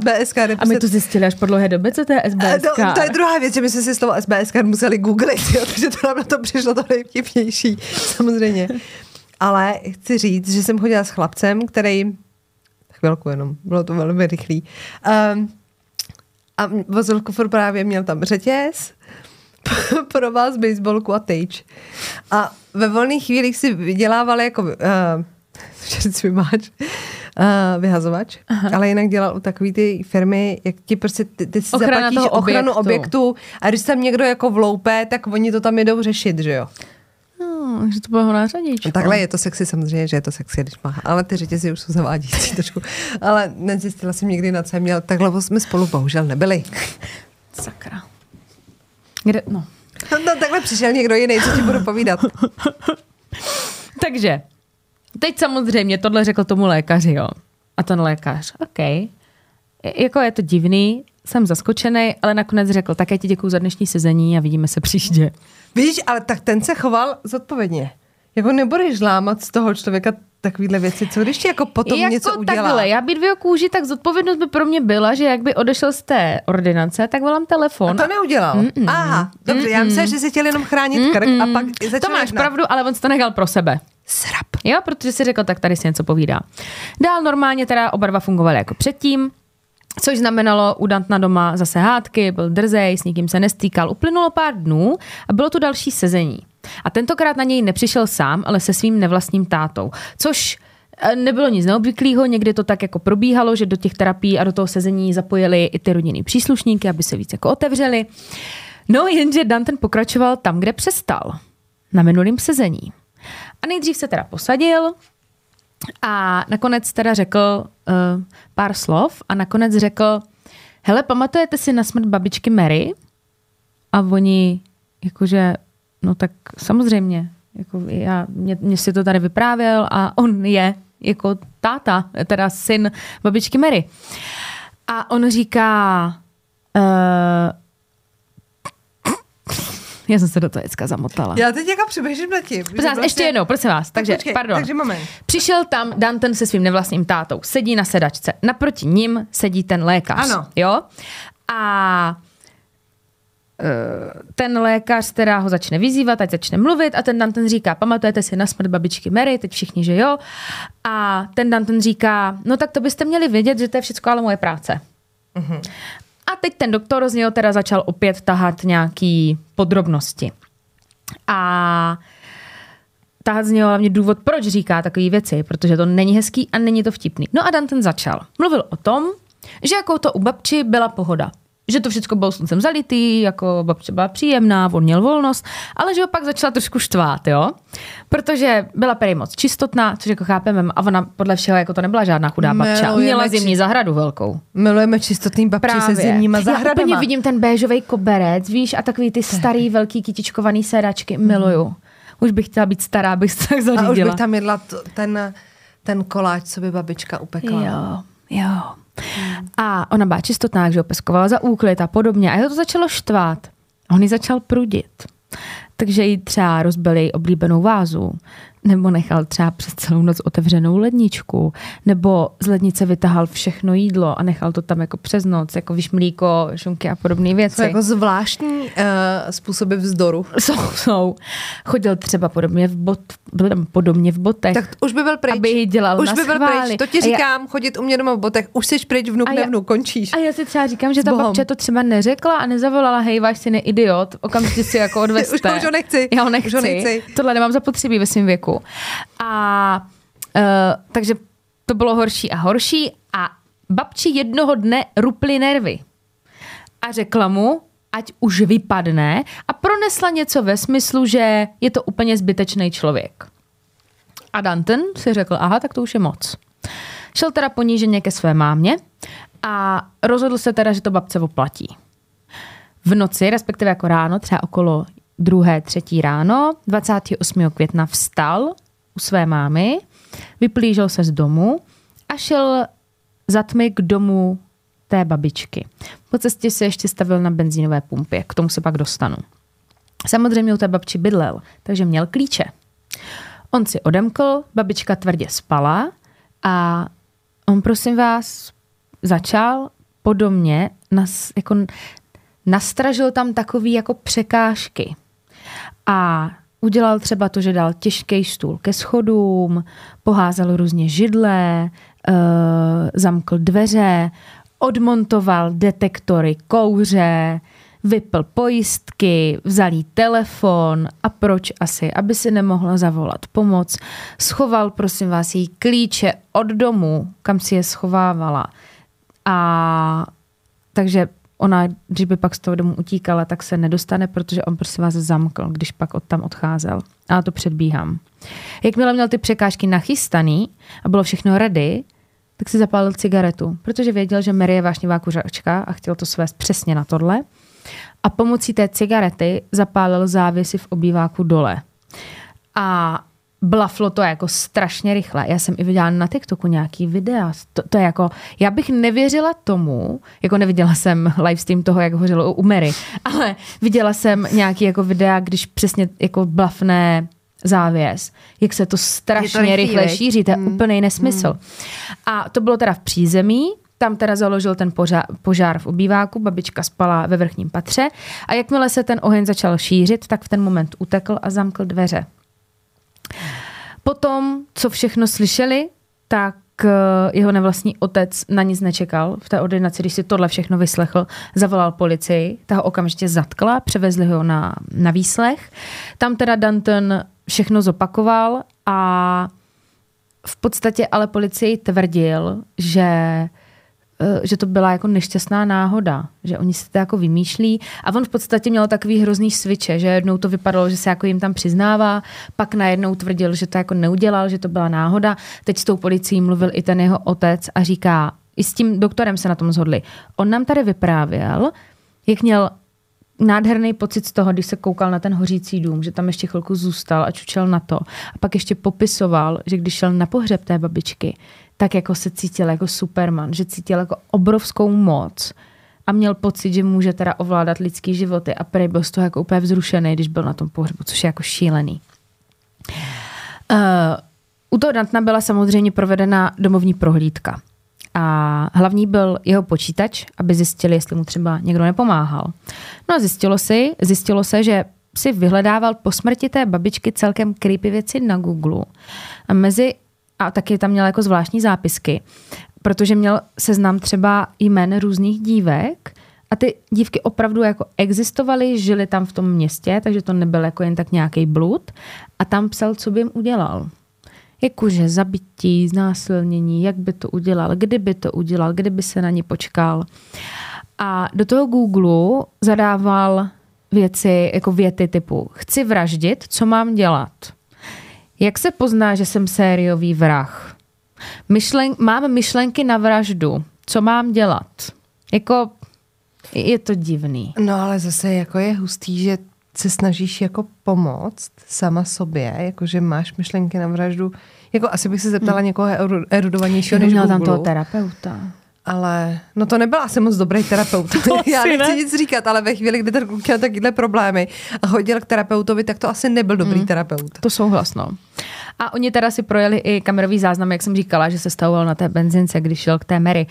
S kára. A my to zjistili až po dlouhé době, co to je S B S kár. To je druhá věc, že my jsme si slovo S B S kár museli googlit, protože to nám na to přišlo to nejvtipnější, samozřejmě. Ale chci říct, že jsem chodila s chlapcem, který, chvilku jenom, bylo to velmi rychlý, a vozil kufr právě měl tam řetěz, pro vás baseballku a tejč. A ve volných chvílích si vydělával jako uh, máč, uh, vyhazovač, aha, ale jinak dělal u takové ty firmy, jak ti prostě ty, ty si ochrana zaplatíš ochranu objektu. objektu a když tam někdo jako vloupe, tak oni to tam jdou řešit, že jo? No, že to bylo nářadíčko. Takhle je to sexy, samozřejmě, že je to sexy, když má. Ale ty řetězy už jsou zavádějící trošku. Ale nezjistila jsem nikdy, na co měl. Takhle jsme spolu bohužel nebyli. Sakra. Kde? No. No takhle přišel někdo jiný, co ti budu povídat. Takže, teď samozřejmě tohle řekl tomu lékaři, jo. A ten lékař, OK. Jako je to divný, jsem zaskočený, ale nakonec řekl, tak já ti děkuju za dnešní sezení a vidíme se příště. Víš, ale tak ten se choval zodpovědně. Jako nebudeš lámat z toho člověka takovýhle věci, co když ti jako potom jako něco udělá. Jako takhle, já být v jeho kůži, tak zodpovědnost by pro mě byla, že jak by odešel z té ordinace, tak volám telefon. A to neudělal. Mm-mm. Aha, dobře, mm-mm. já myslím, že si chtěl jenom chránit mm-mm. krk a pak začal. To máš jednat. Pravdu, ale on se to nechal pro sebe. Srap. Jo, protože si řekl, tak tady si něco povídá. Dál normálně teda oba dva fungovali jako předtím. Což znamenalo u Dantna doma zase hádky, byl drzej, s nikým se nestýkal. Uplynulo pár dnů a bylo tu další sezení. A tentokrát na něj nepřišel sám, ale se svým nevlastním tátou. Což nebylo nic neobvyklého, někdy to tak jako probíhalo, že do těch terapií a do toho sezení zapojili i ty rodinný příslušníky, aby se víc jako otevřeli. No jenže Danton pokračoval tam, kde přestal. Na minulém sezení. A nejdřív se teda posadil a nakonec teda řekl uh, pár slov a nakonec řekl, hele, pamatujete si na smrt babičky Mary? A oni jakože, no tak samozřejmě, jako já, mě, mě si to tady vyprávěl a on je jako táta, teda syn babičky Mary. A on říká, uh, já jsem se do toho vždycky zamotala. Já teď jako přiběžím na tím. Prosím vás, ještě jednou, prosím vás. Takže, počkej, pardon. Takže moment. Přišel tam Danton se svým nevlastním tátou. Sedí na sedačce. Naproti ním sedí ten lékař. Ano. Jo? A ten lékař, která ho začne vyzývat, ať začne mluvit a ten Danton říká, pamatujete si na smrt babičky Mary, teď všichni, že jo? A ten Danton říká, no tak to byste měli vědět, že to je všecko ale moje práce. Mhm. A teď ten doktor z něho teda začal opět tahat nějaký podrobnosti. A tahat z něho hlavně důvod, proč říká takové věci, protože to není hezký a není to vtipný. No a Danton začal. Mluvil o tom, že jako to u babči byla pohoda. Že to všechno bylo sluncem zalitý, jako babče byla příjemná, on měl volnost, ale že ho pak začala trošku štvát, jo? Protože byla prý moc čistotná, což jako chápeme, a ona podle všeho jako to nebyla žádná chudá babča. Milujeme Měla zimní či... zahradu velkou. Milujeme čistotný babči Právě. se zimníma zahradama. Já úplně vidím ten béžovej koberec, víš, a takový ty starý, velký, kytičkovaný sedačky. Miluju. Už bych chtěla být stará, abych se tak zařídila. A už bych tam jedla t- ten, ten koláč, co by babička upekla. Jo, jo. Hmm. A ona byla čistotná, že ho peskovala za úklid a podobně. A to začalo štvát. On ji začal prudit. Takže jí třeba rozbil její oblíbenou vázu. Nebo nechal třeba přes celou noc otevřenou ledničku. Nebo z lednice vytahal všechno jídlo a nechal to tam jako přes noc. Jako víš, mlíko, šunky a podobné věci. To jako zvláštní uh, způsoby vzdoru. Jsou, jsou. Chodil třeba podobně v, bot, podobně v botech. Tak už by byl pryč. Aby ji dělal už na schvály. Už by byl pryč. To ti říkám, já, chodit u mě doma v botech. Už jsi pryč, vnuk, nevnuk, končíš. A já si třeba říkám, že ta babča to třeba neřekla a nezavolala, hej, váš syn je idiot, okamžitě si jako odveste. Už, už ho nechci. Já ho nechci. Už ho nechci. Tohle nemám zapotřebí ve svém věku. A uh, takže to bylo horší a horší a babči jednoho dne ruply nervy a řekla mu, ať už vypadne a pronesla něco ve smyslu, že je to úplně zbytečný člověk. A Danton si řekl, aha, tak to už je moc. Šel teda poníženě ke své mámě a rozhodl se teda, že to babce oplatí. V noci, respektive jako ráno, třeba okolo druhé, třetí ráno, dvacátého osmého května vstal u své mámy, vyplížil se z domu a šel za tmy k domu té babičky. Po cestě se ještě stavil na benzínové pumpě, k tomu se pak dostanu. Samozřejmě u té babči bydlel, takže měl klíče. On si odemkl, babička tvrdě spala a on, prosím vás, začal po domě nas, jako, nastražil tam takový jako překážky. A udělal třeba to, že dal těžký stůl ke schodům, poházal různě židle, uh, zamkl dveře, odmontoval detektory kouře, vypl pojistky, vzal jí telefon a proč asi, aby si nemohla zavolat pomoc. Schoval, prosím vás, její klíče od domu, kam si je schovávala. A takže ona, když by pak z toho domu utíkala, tak se nedostane, protože on prostě vás zamkl, když pak od tam odcházel. A to předbíhám. Jakmile měl ty překážky nachystaný a bylo všechno ready, tak si zapálil cigaretu, protože věděl, že Mary je vášnivá kuřačka a chtěl to svést přesně na tohle. A pomocí té cigarety zapálil závěsy v obýváku dole. A blaflo to jako strašně rychle. Já jsem i viděla na TikToku nějaký videa. To, to je jako, já bych nevěřila tomu, jako neviděla jsem livestream toho, jak hořelo u Mary, ale viděla jsem nějaký jako videa, když přesně jako blafne závěs, jak se to strašně to rychle šíří, to je mm. úplný nesmysl. Mm. A to bylo teda v přízemí, tam teda založil ten požár, požár v obýváku, babička spala ve vrchním patře a jakmile se ten oheň začal šířit, tak v ten moment utekl a zamkl dveře. Potom, co všechno slyšeli, tak jeho nevlastní otec na nic nečekal. V té ordinaci, když si tohle všechno vyslechl, zavolal policii, ta ho okamžitě zatkla, převezli ho na, na výslech. Tam teda Danton všechno zopakoval a v podstatě ale policii tvrdil, že, že to byla jako nešťastná náhoda, že oni si to jako vymýšlí a on v podstatě měl takový hrozný sviče, že jednou to vypadalo, že se jako jim tam přiznává, pak najednou tvrdil, že to jako neudělal, že to byla náhoda. Teď s tou policií mluvil i ten jeho otec a říká, i s tím doktorem se na tom shodli. On nám tady vyprávěl, jak měl nádherný pocit z toho, když se koukal na ten hořící dům, že tam ještě chvilku zůstal a čučel na to. A pak ještě popisoval, že když šel na pohřeb té babičky, tak jako se cítil jako Superman, že cítil jako obrovskou moc a měl pocit, že může teda ovládat lidský životy a prej byl z toho jako úplně vzrušený, když byl na tom pohřbu, což je jako šílený. Uh, u toho Dantona byla samozřejmě provedena domovní prohlídka. A hlavní byl jeho počítač, aby zjistili, jestli mu třeba někdo nepomáhal. No a zjistilo, si, zjistilo se, že si vyhledával po smrti té babičky celkem creepy věci na Google. A, mezi, a taky tam měl jako zvláštní zápisky, protože měl seznam třeba jmen různých dívek a ty dívky opravdu jako existovaly, žily tam v tom městě, takže to nebyl jako jen tak nějaký blud. A tam psal, co by jim udělal. Jakože zabití, znásilnění, jak by to udělal, kdyby to udělal, kdyby se na ně počkal. A do toho Google zadával věci, jako věty typu chci vraždit, co mám dělat? Jak se pozná, že jsem sériový vrah? Myšlen- mám myšlenky na vraždu, co mám dělat? Jako je to divný. No ale zase jako je hustý, že se snažíš jako pomoct sama sobě, jakože máš myšlenky na vraždu. Jako asi bych se zeptala hmm. někoho erudovanějšího než Google. Tam toho terapeuta. Ale, no to nebyla asi moc dobrý terapeut. Já nechci ne? nic říkat, ale ve chvíli, kdy ten kluk měl takyhle problémy a hodil k terapeutovi, tak to asi nebyl dobrý hmm. terapeut. To souhlas, no. A oni teda si projeli i kamerový záznam, jak jsem říkala, že se stavoval na té benzince, když šel k té Mary.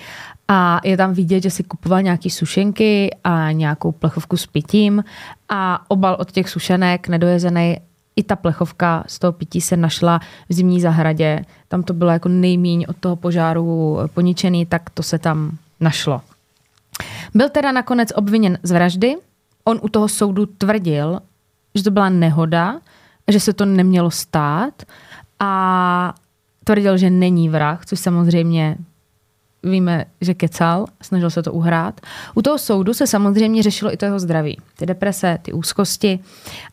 A je tam vidět, že si kupoval nějaký sušenky a nějakou plechovku s pitím a obal od těch sušenek nedojezený. I ta plechovka z toho pití se našla v zimní zahradě. Tam to bylo jako nejmíň od toho požáru poničený, tak to se tam našlo. Byl teda nakonec obviněn z vraždy. On u toho soudu tvrdil, že to byla nehoda, že se to nemělo stát a tvrdil, že není vrah, což samozřejmě víme, že kecal, snažil se to uhrát. U toho soudu se samozřejmě řešilo i to jeho zdraví. Ty deprese, ty úzkosti,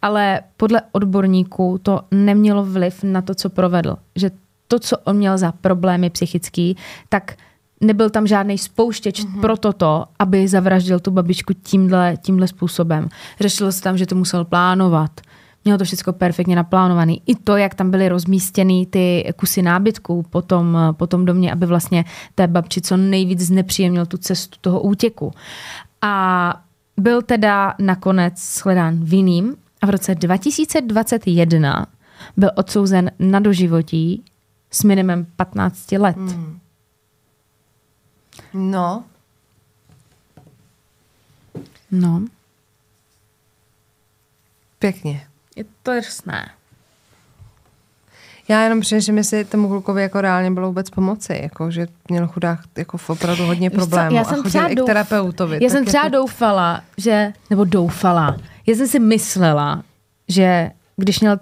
ale podle odborníků to nemělo vliv na to, co provedl. Že to, co on měl za problémy psychický, tak nebyl tam žádný spouštěč mm-hmm. pro toto, aby zavraždil tu babičku tímhle, tímhle způsobem. Řešilo se tam, že to musel plánovat. Mělo to všechno perfektně naplánovaný. I to, jak tam byly rozmístěny ty kusy nábytků po tom, po tom domě, aby vlastně té babči co nejvíc znepříjemnil tu cestu toho útěku. A byl teda nakonec shledán vinným a v roce dva tisíce dvacet jedna byl odsouzen na doživotí s minimem patnáct let. Hmm. No. No. Pěkně. Je to jasné. Já jenom přemýšlím, jestli tomu klukovi jako reálně bylo vůbec pomoci, jako že měl chudák jako opravdu hodně problémů a chodil i k terapeutovi. Já jsem třeba jako... doufala, že, nebo doufala, já jsem si myslela, že když měl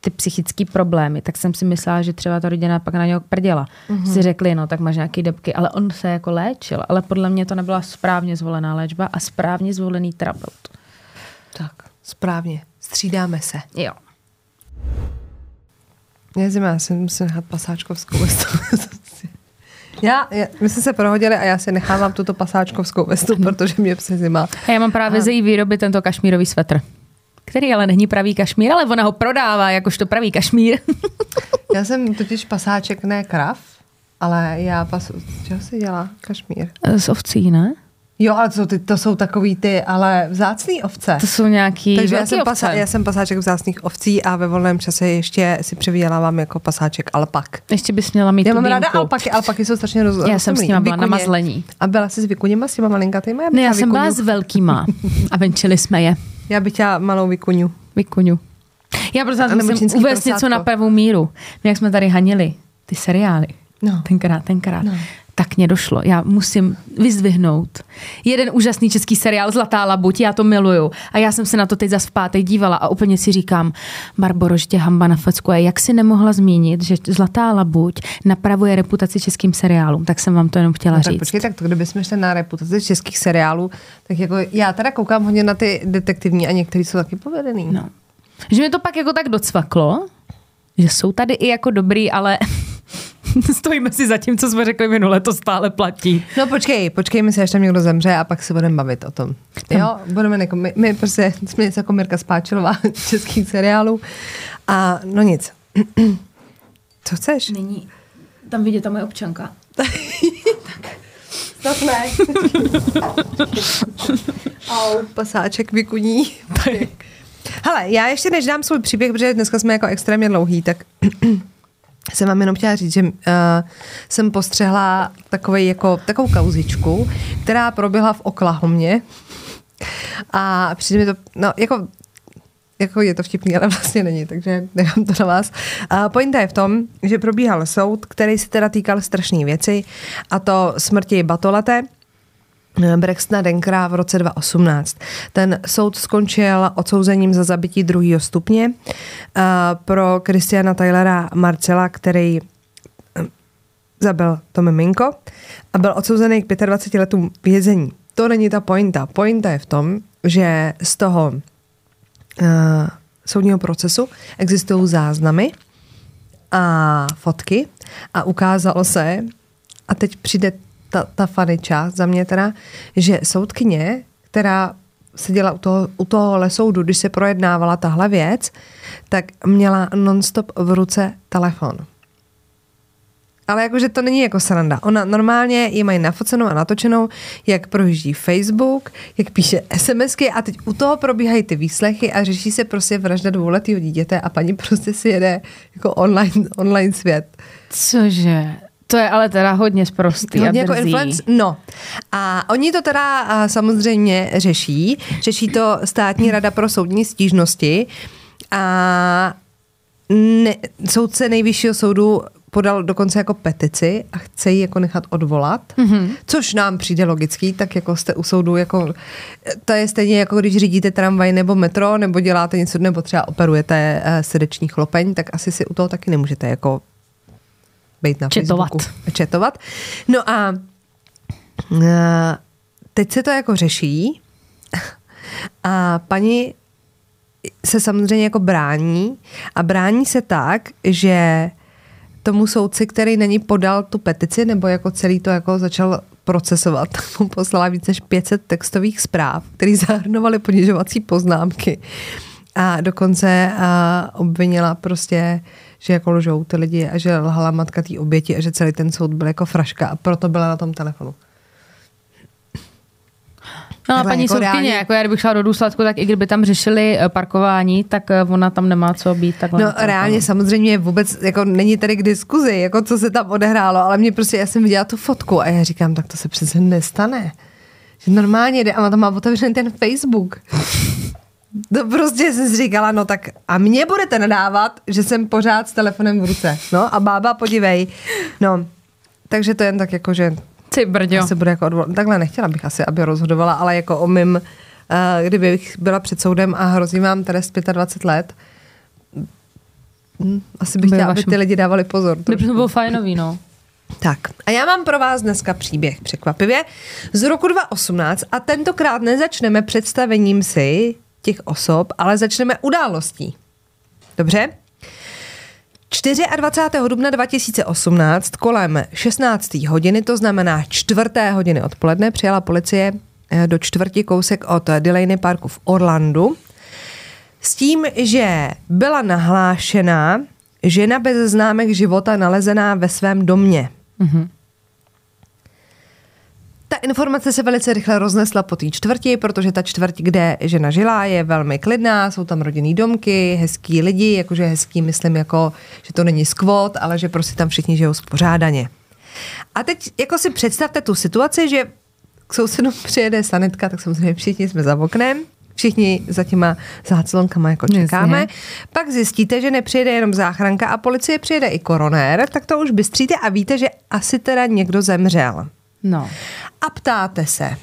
ty psychické problémy, tak jsem si myslela, že třeba ta rodina pak na něho prděla. Mm-hmm. Si řekli, no tak máš nějaký debky, ale on se jako léčil, ale podle mě to nebyla správně zvolená léčba a správně zvolený terapeut. Tak, správně. Střídáme se. Jo. Nezimá, já si musím nechat pasáčkovskou vestu. já, já, my jsme se prohodili a já si nechávám tuto pasáčkovskou vestu, protože mě se zima. A já mám právě a... ze její výroby tento kašmírový svetr, který ale není pravý kašmír, ale ona ho prodává jakožto pravý kašmír. Já jsem totiž pasáček, ne krav, ale já pasu... Čeho se dělá kašmír? Z ovcí, ne? Jo, ale to, ty, to jsou takový ty, ale vzácný ovce. To jsou nějaký Takže já jsem, pasa, já jsem pasáček vzácných ovcí a ve volném čase ještě si přivdělávám jako pasáček alpak. Ještě bys měla mít já tu mám ráda alpaky, alpaky jsou strašně roz, Já jsem s nima byla na mazlení. A byla jsi s vikuněma, s těma malinkatýma? Já, ne, já jsem byla s velkýma a venčili jsme je. Já bych chtěla malou vykuňu. Vykuňu. Já prostě musím uvést něco na pravou míru. My, jak jsme tady hanili ty seriály, no. tenkrát, tenkrát, no. tak mě došlo. Já musím vyzdvihnout jeden úžasný český seriál Zlatá labuť, já to miluju. A já jsem se na to teď zas v pátek dívala a úplně si říkám, Barboro, že tě hamba na facku. A jak si nemohla zmínit, že Zlatá labuť napravuje reputaci českým seriálům. Tak jsem vám to jenom chtěla no, říct. Tak počkej, tak to, kdybychom šli na reputaci českých seriálů, tak jako já teda koukám hodně na ty detektivní a některý jsou taky povedený. No. Že mi to pak jako tak docvaklo, že jsou tady i jako dobrý, ale... Stojíme si za tím, co jsme řekli minule, to stále platí. No počkej, počkejme se, až tam někdo zemře a pak se budeme bavit o tom. Jo, budeme neko, my, my prostě jsme něco jako Mirka Spáčilová českých seriálů a no nic. Co chceš? Není. Tam vidět ta moje občanka. Tak. Stop, ne. Au, pasáček vykuní. Hele, já ještě než dám svůj příběh, protože dneska jsme jako extrémně dlouhý, tak... jsem vám jenom chtěla říct, že uh, jsem postřehla takovej jako, takovou kauzičku, která proběhla v Oklahomě a přijde mi to, no jako, jako je to vtipný, ale vlastně není, takže nechám to na vás. Uh, pointa je v tom, že probíhal soud, který se teda týkal strašné věci a to smrti Batolate, Braxtona Denkera v roce dva tisíce osmnáct. Ten soud skončil odsouzením za zabití druhého stupně pro Christiana Tylera Marcela, který zabil to miminko a byl odsouzený k dvaceti pěti letům vězení. To není ta pointa. Pointa je v tom, že z toho uh, soudního procesu existují záznamy a fotky a ukázalo se, a teď přijde Ta, ta funny část za mě teda, že soudkyně, která seděla u, toho, u tohohle soudu, když se projednávala tahle věc, tak měla non-stop v ruce telefon. Ale jakože to není jako sranda. Ona normálně ji mají nafocenou a natočenou, jak projíždí Facebook, jak píše SMSky a teď u toho probíhají ty výslechy a řeší se prostě vražda dvouletého dítěte a paní prostě si jede jako online, online svět. Cože... To je ale teda hodně sprostý hodně a drzý. Jako no. A oni to teda samozřejmě řeší. Řeší to Státní rada pro soudní stížnosti. A ne, soudce Nejvyššího soudu podal dokonce jako petici a chce ji jako nechat odvolat, mm-hmm. což nám přijde logický, tak jako jste u soudu, jako, to je stejně jako když řídíte tramvaj nebo metro, nebo děláte něco, nebo třeba operujete uh, srdeční chlopeň, tak asi si u toho taky nemůžete jako být na četovat. Facebooku. Četovat. No a teď se to jako řeší a paní se samozřejmě jako brání a brání se tak, že tomu soudci, který na ní podal tu petici, nebo jako celý to jako začal procesovat, mu poslala víc než pět set textových zpráv, které zahrnovaly ponižovací poznámky. A dokonce a obvinila prostě, že jako lžou ty lidi a že lhala matka té oběti a že celý ten soud byl jako fraška a proto byla na tom telefonu. No a paní jako soudkyně, reálně... jako já kdybych šla do důsledku, tak i kdyby tam řešili parkování, tak ona tam nemá co být. No necelá. Reálně samozřejmě vůbec, jako není tady k diskuzi, jako co se tam odehrálo, ale mě prostě, já jsem viděla tu fotku a já říkám, tak to se přece nestane. Že normálně jde a ona tam má otevřený ten Facebook. to prostě jsem si říkala, no tak a mě budete nadávat, že jsem pořád s telefonem v ruce. No a bába, podívej. No, takže to jen tak jako, že ty brďo. Se bude jako odvolat. Takhle nechtěla bych asi, aby rozhodovala, ale jako o mým, uh, kdybych byla před soudem a hrozí vám tady z dvacet pět let, asi bych chtěla, aby ty lidi dávali pozor. Kdyby to bylo fajnový, no. Tak, a já mám pro vás dneska příběh, překvapivě, z roku dva tisíce osmnáct a tentokrát nezačneme představením si těch osob, ale začneme událostí. Dobře? dvacátého čtvrtého dubna dva tisíce osmnáct kolem šestnácté hodiny, to znamená čtvrté hodiny odpoledne, přijala policie do čtvrti kousek od Delaney Parku v Orlandu s tím, že byla nahlášena žena bez známek života nalezená ve svém domě. Mm-hmm. Ta informace se velice rychle roznesla po té čtvrti, protože ta čtvrť, kde žena žila, je velmi klidná, jsou tam rodinný domky, hezký lidi, jakože hezký, myslím, jako, že to není skvot, ale že prostě tam všichni žijou spořádaně. A teď jako si představte tu situaci, že k sousedům přijede sanitka, tak samozřejmě všichni jsme za oknem, všichni za těma záclonkama jako čekáme. Yes, pak zjistíte, že nepřijede jenom záchranka a policie přijede i koronér, tak to už bystříte a víte, že asi teda někdo zemřel. No. A ptáte se,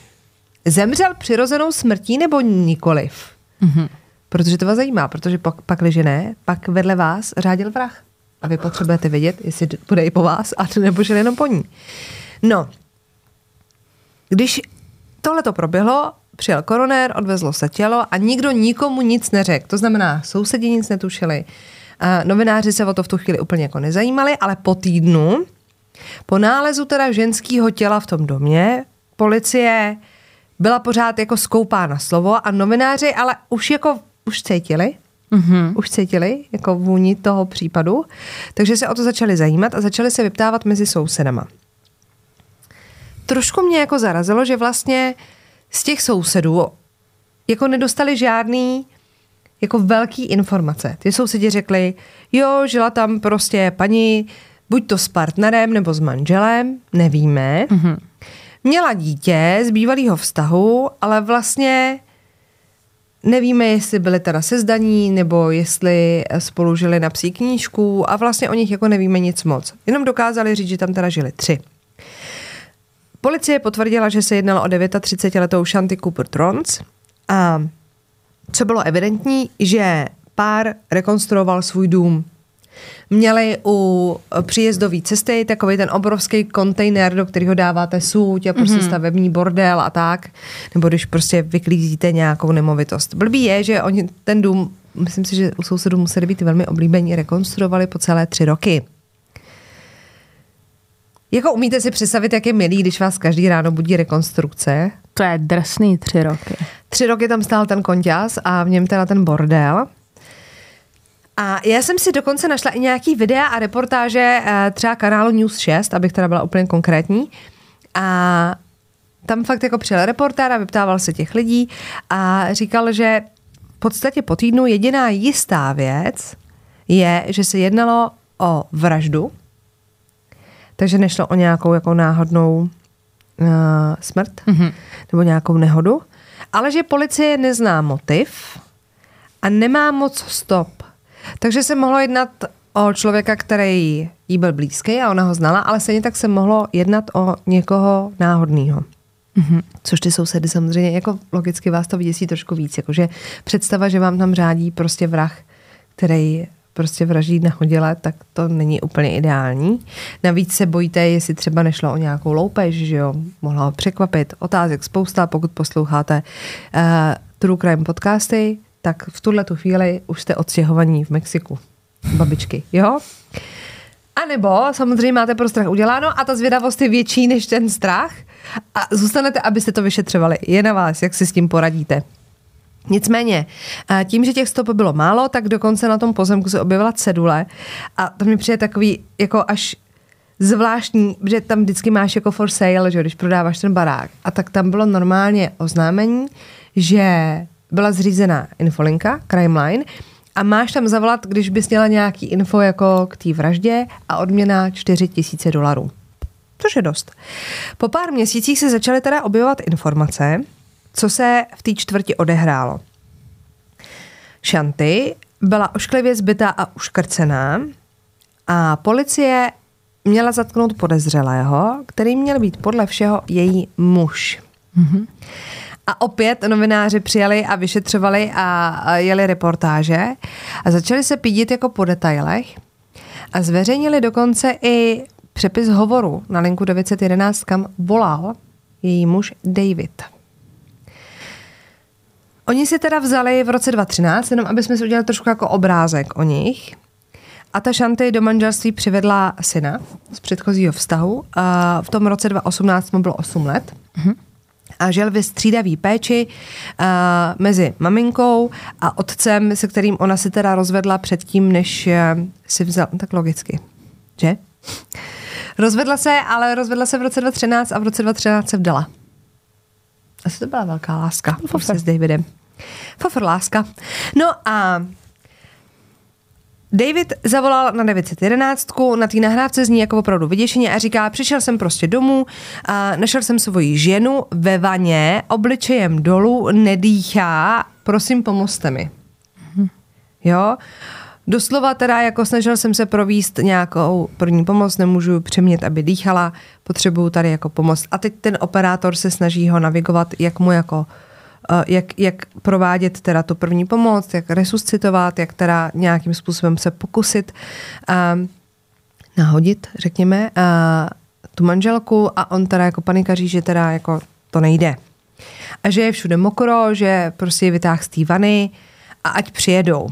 zemřel přirozenou smrtí nebo nikoliv? Mm-hmm. Protože to vás zajímá, protože pak, pak liže ne, pak vedle vás řádil vrah. A vy potřebujete vědět, jestli bude i po vás, a nebo šel jenom po ní. No, když tohle to proběhlo, přijel koronér, odvezlo se tělo a nikdo nikomu nic neřekl. To znamená, sousedi nic netušili. A novináři se o to v tu chvíli úplně jako nezajímali, ale po týdnu, po nálezu teda ženského těla v tom domě, policie byla pořád jako skoupána slovo a novináři ale už jako už cítili, mm-hmm. už cítili jako vůni toho případu, takže se o to začali zajímat a začali se vyptávat mezi sousedama. Trošku mě jako zarazilo, že vlastně z těch sousedů jako nedostali žádný jako velký informace. Ty sousedi řekli, jo, žila tam prostě paní, buď to s partnerem nebo s manželem, nevíme. Mm-hmm. Měla dítě z bývalého vztahu, ale vlastně nevíme, jestli byli teda sezdaní nebo jestli spolu žili na psí knížku a vlastně o nich jako nevíme nic moc. Jenom dokázali říct, že tam teda žili tři. Policie potvrdila, že se jednalo o třicetidevítiletou Shanti Cooper-Tronnes a co bylo evidentní, že pár rekonstruoval svůj dům. Měli u příjezdové cesty takový ten obrovský kontejner, do kterého dáváte suť a prostě mm-hmm. stavební bordel a tak, nebo když prostě vyklízíte nějakou nemovitost. Blbý je, že oni ten dům, myslím si, že u sousedů museli být velmi oblíbení, rekonstruovali po celé tři roky. Jako umíte si představit, jak je milý, když vás každý ráno budí rekonstrukce? To je drsný tři roky. Tři roky tam stál ten konťas a v něm teda ten bordel. A já jsem si dokonce našla i nějaký videa a reportáže třeba kanálu News šest, abych teda byla úplně konkrétní. A tam fakt jako přijel reportér a vyptával se těch lidí a říkal, že v podstatě po týdnu jediná jistá věc je, že se jednalo o vraždu, takže nešlo o nějakou jako náhodnou uh, smrt mm-hmm. nebo nějakou nehodu, ale že policie nezná motiv a nemá moc stop. Takže se mohlo jednat o člověka, který jí byl blízký a ona ho znala, ale stejně tak se mohlo jednat o někoho náhodného. Mm-hmm. Což ty sousedy samozřejmě, jako logicky vás to vyděsí trošku víc, jakože představa, že vám tam řádí prostě vrah, který prostě vraždí nahodile, tak to není úplně ideální. Navíc se bojíte, jestli třeba nešlo o nějakou loupež, že jo, mohla ho překvapit. Otázek spousta, pokud posloucháte uh, True Crime podcasty, tak v tuhle tu chvíli už jste odstěhovaní v Mexiku. Babičky, jo? A nebo samozřejmě máte pro strach uděláno a ta zvědavost je větší než ten strach a zůstanete, abyste to vyšetřovali. Je na vás, jak si s tím poradíte. Nicméně, tím, že těch stop bylo málo, tak dokonce na tom pozemku se objevila cedule a to mi přijde takový jako až zvláštní, že tam vždycky máš jako for sale, že když prodáváš ten barák. A tak tam bylo normálně oznámení, že byla zřízená infolinka, Crimeline, a máš tam zavolat, když bys měla nějaký info jako k té vraždě a odměna čtyři tisíce dolarů. Což je dost. Po pár měsících se začaly teda objevovat informace, co se v té čtvrti odehrálo. Shanti byla ošklivě zbitá a uškrcená a policie měla zatknout podezřelého, který měl být podle všeho její muž. Mm-hmm. A opět novináři přijeli a vyšetřovali a jeli reportáže a začali se pídit jako po detailech a zveřejnili dokonce i přepis hovoru na linku devět set jedenáct, kam volal její muž David. Oni si teda vzali v roce dva tisíce třináct, jenom aby jsme si udělali trošku jako obrázek o nich. A ta Shanti do manželství přivedla syna z předchozího vztahu. A v tom roce dva tisíce osmnáct mu bylo osm let. Mhm. A žil ve střídavý péči uh, mezi maminkou a otcem, se kterým ona si teda rozvedla předtím, než uh, si vzala, tak logicky, že? Rozvedla se, ale rozvedla se v roce dva tisíce třináct a v roce dva tisíce třináct se vdala. Asi to byla velká láska. Fofr. S Davidem. Fofr láska. No a David zavolal na devět set jedenáct, na té nahrávce zní jako opravdu vyděšeně a říká, přišel jsem prostě domů, a našel jsem svoji ženu ve vaně, obličejem dolů, nedýchá, prosím pomozte mi. Mhm. Jo, doslova teda jako snažil jsem se províst nějakou první pomoc, nemůžu přemět, aby dýchala, potřebuju tady jako pomoc. A teď ten operátor se snaží ho navigovat, jak mu jako Jak, jak provádět teda tu první pomoc, jak resuscitovat, jak teda nějakým způsobem se pokusit uh, nahodit, řekněme, uh, tu manželku a on teda jako panikaří, že teda jako to nejde. A že je všude mokro, že prostě je vytáh z té vany a ať přijedou.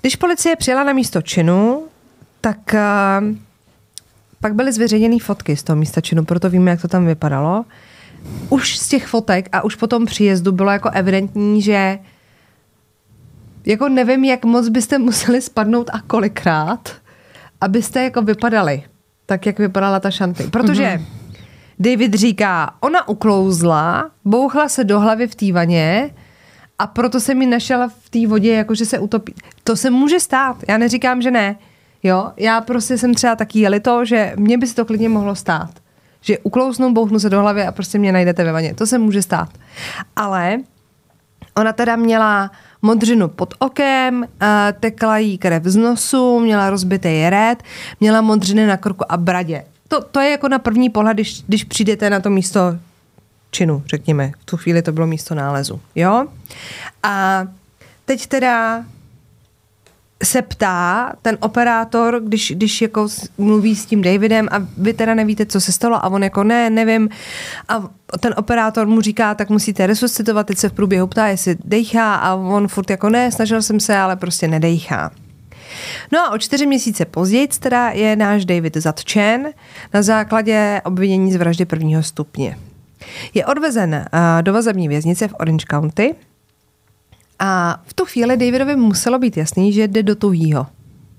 Když policie přijela na místo činu, tak uh, pak byly zveřejněné fotky z toho místa činu, proto víme, jak to tam vypadalo. Už z těch fotek a už po tom příjezdu bylo jako evidentní, že jako nevím, jak moc byste museli spadnout a kolikrát, abyste jako vypadali tak, jak vypadala ta Shanti. Protože mm-hmm. David říká, ona uklouzla, bouchla se do hlavy v té vaně a proto se mi našla v té vodě, jakože se utopí. To se může stát, já neříkám, že ne. Jo? Já prostě jsem třeba taky jelito, že mně by se to klidně mohlo stát. Že uklouznu, bouchnu se do hlavy a prostě mě najdete ve vaně. To se může stát. Ale ona teda měla modřinu pod okem, tekla jí krev z nosu, měla rozbitý red, měla modřiny na krku a bradě. To, to je jako na první pohled, když, když přijdete na to místo činu, řekněme. V tu chvíli to bylo místo nálezu. Jo? A teď teda se ptá ten operátor, když, když jako mluví s tím Davidem a vy teda nevíte, co se stalo a on jako ne, nevím. A ten operátor mu říká, tak musíte resuscitovat, teď se v průběhu ptá, jestli dejchá a on furt jako ne, snažil jsem se, ale prostě nedejchá. No a o čtyři měsíce později teda je náš David zatčen na základě obvinění z vraždy prvního stupně. Je odvezen do vazební věznice v Orange County. A v tu chvíli Davidovi muselo být jasný, že jde do tuhýho.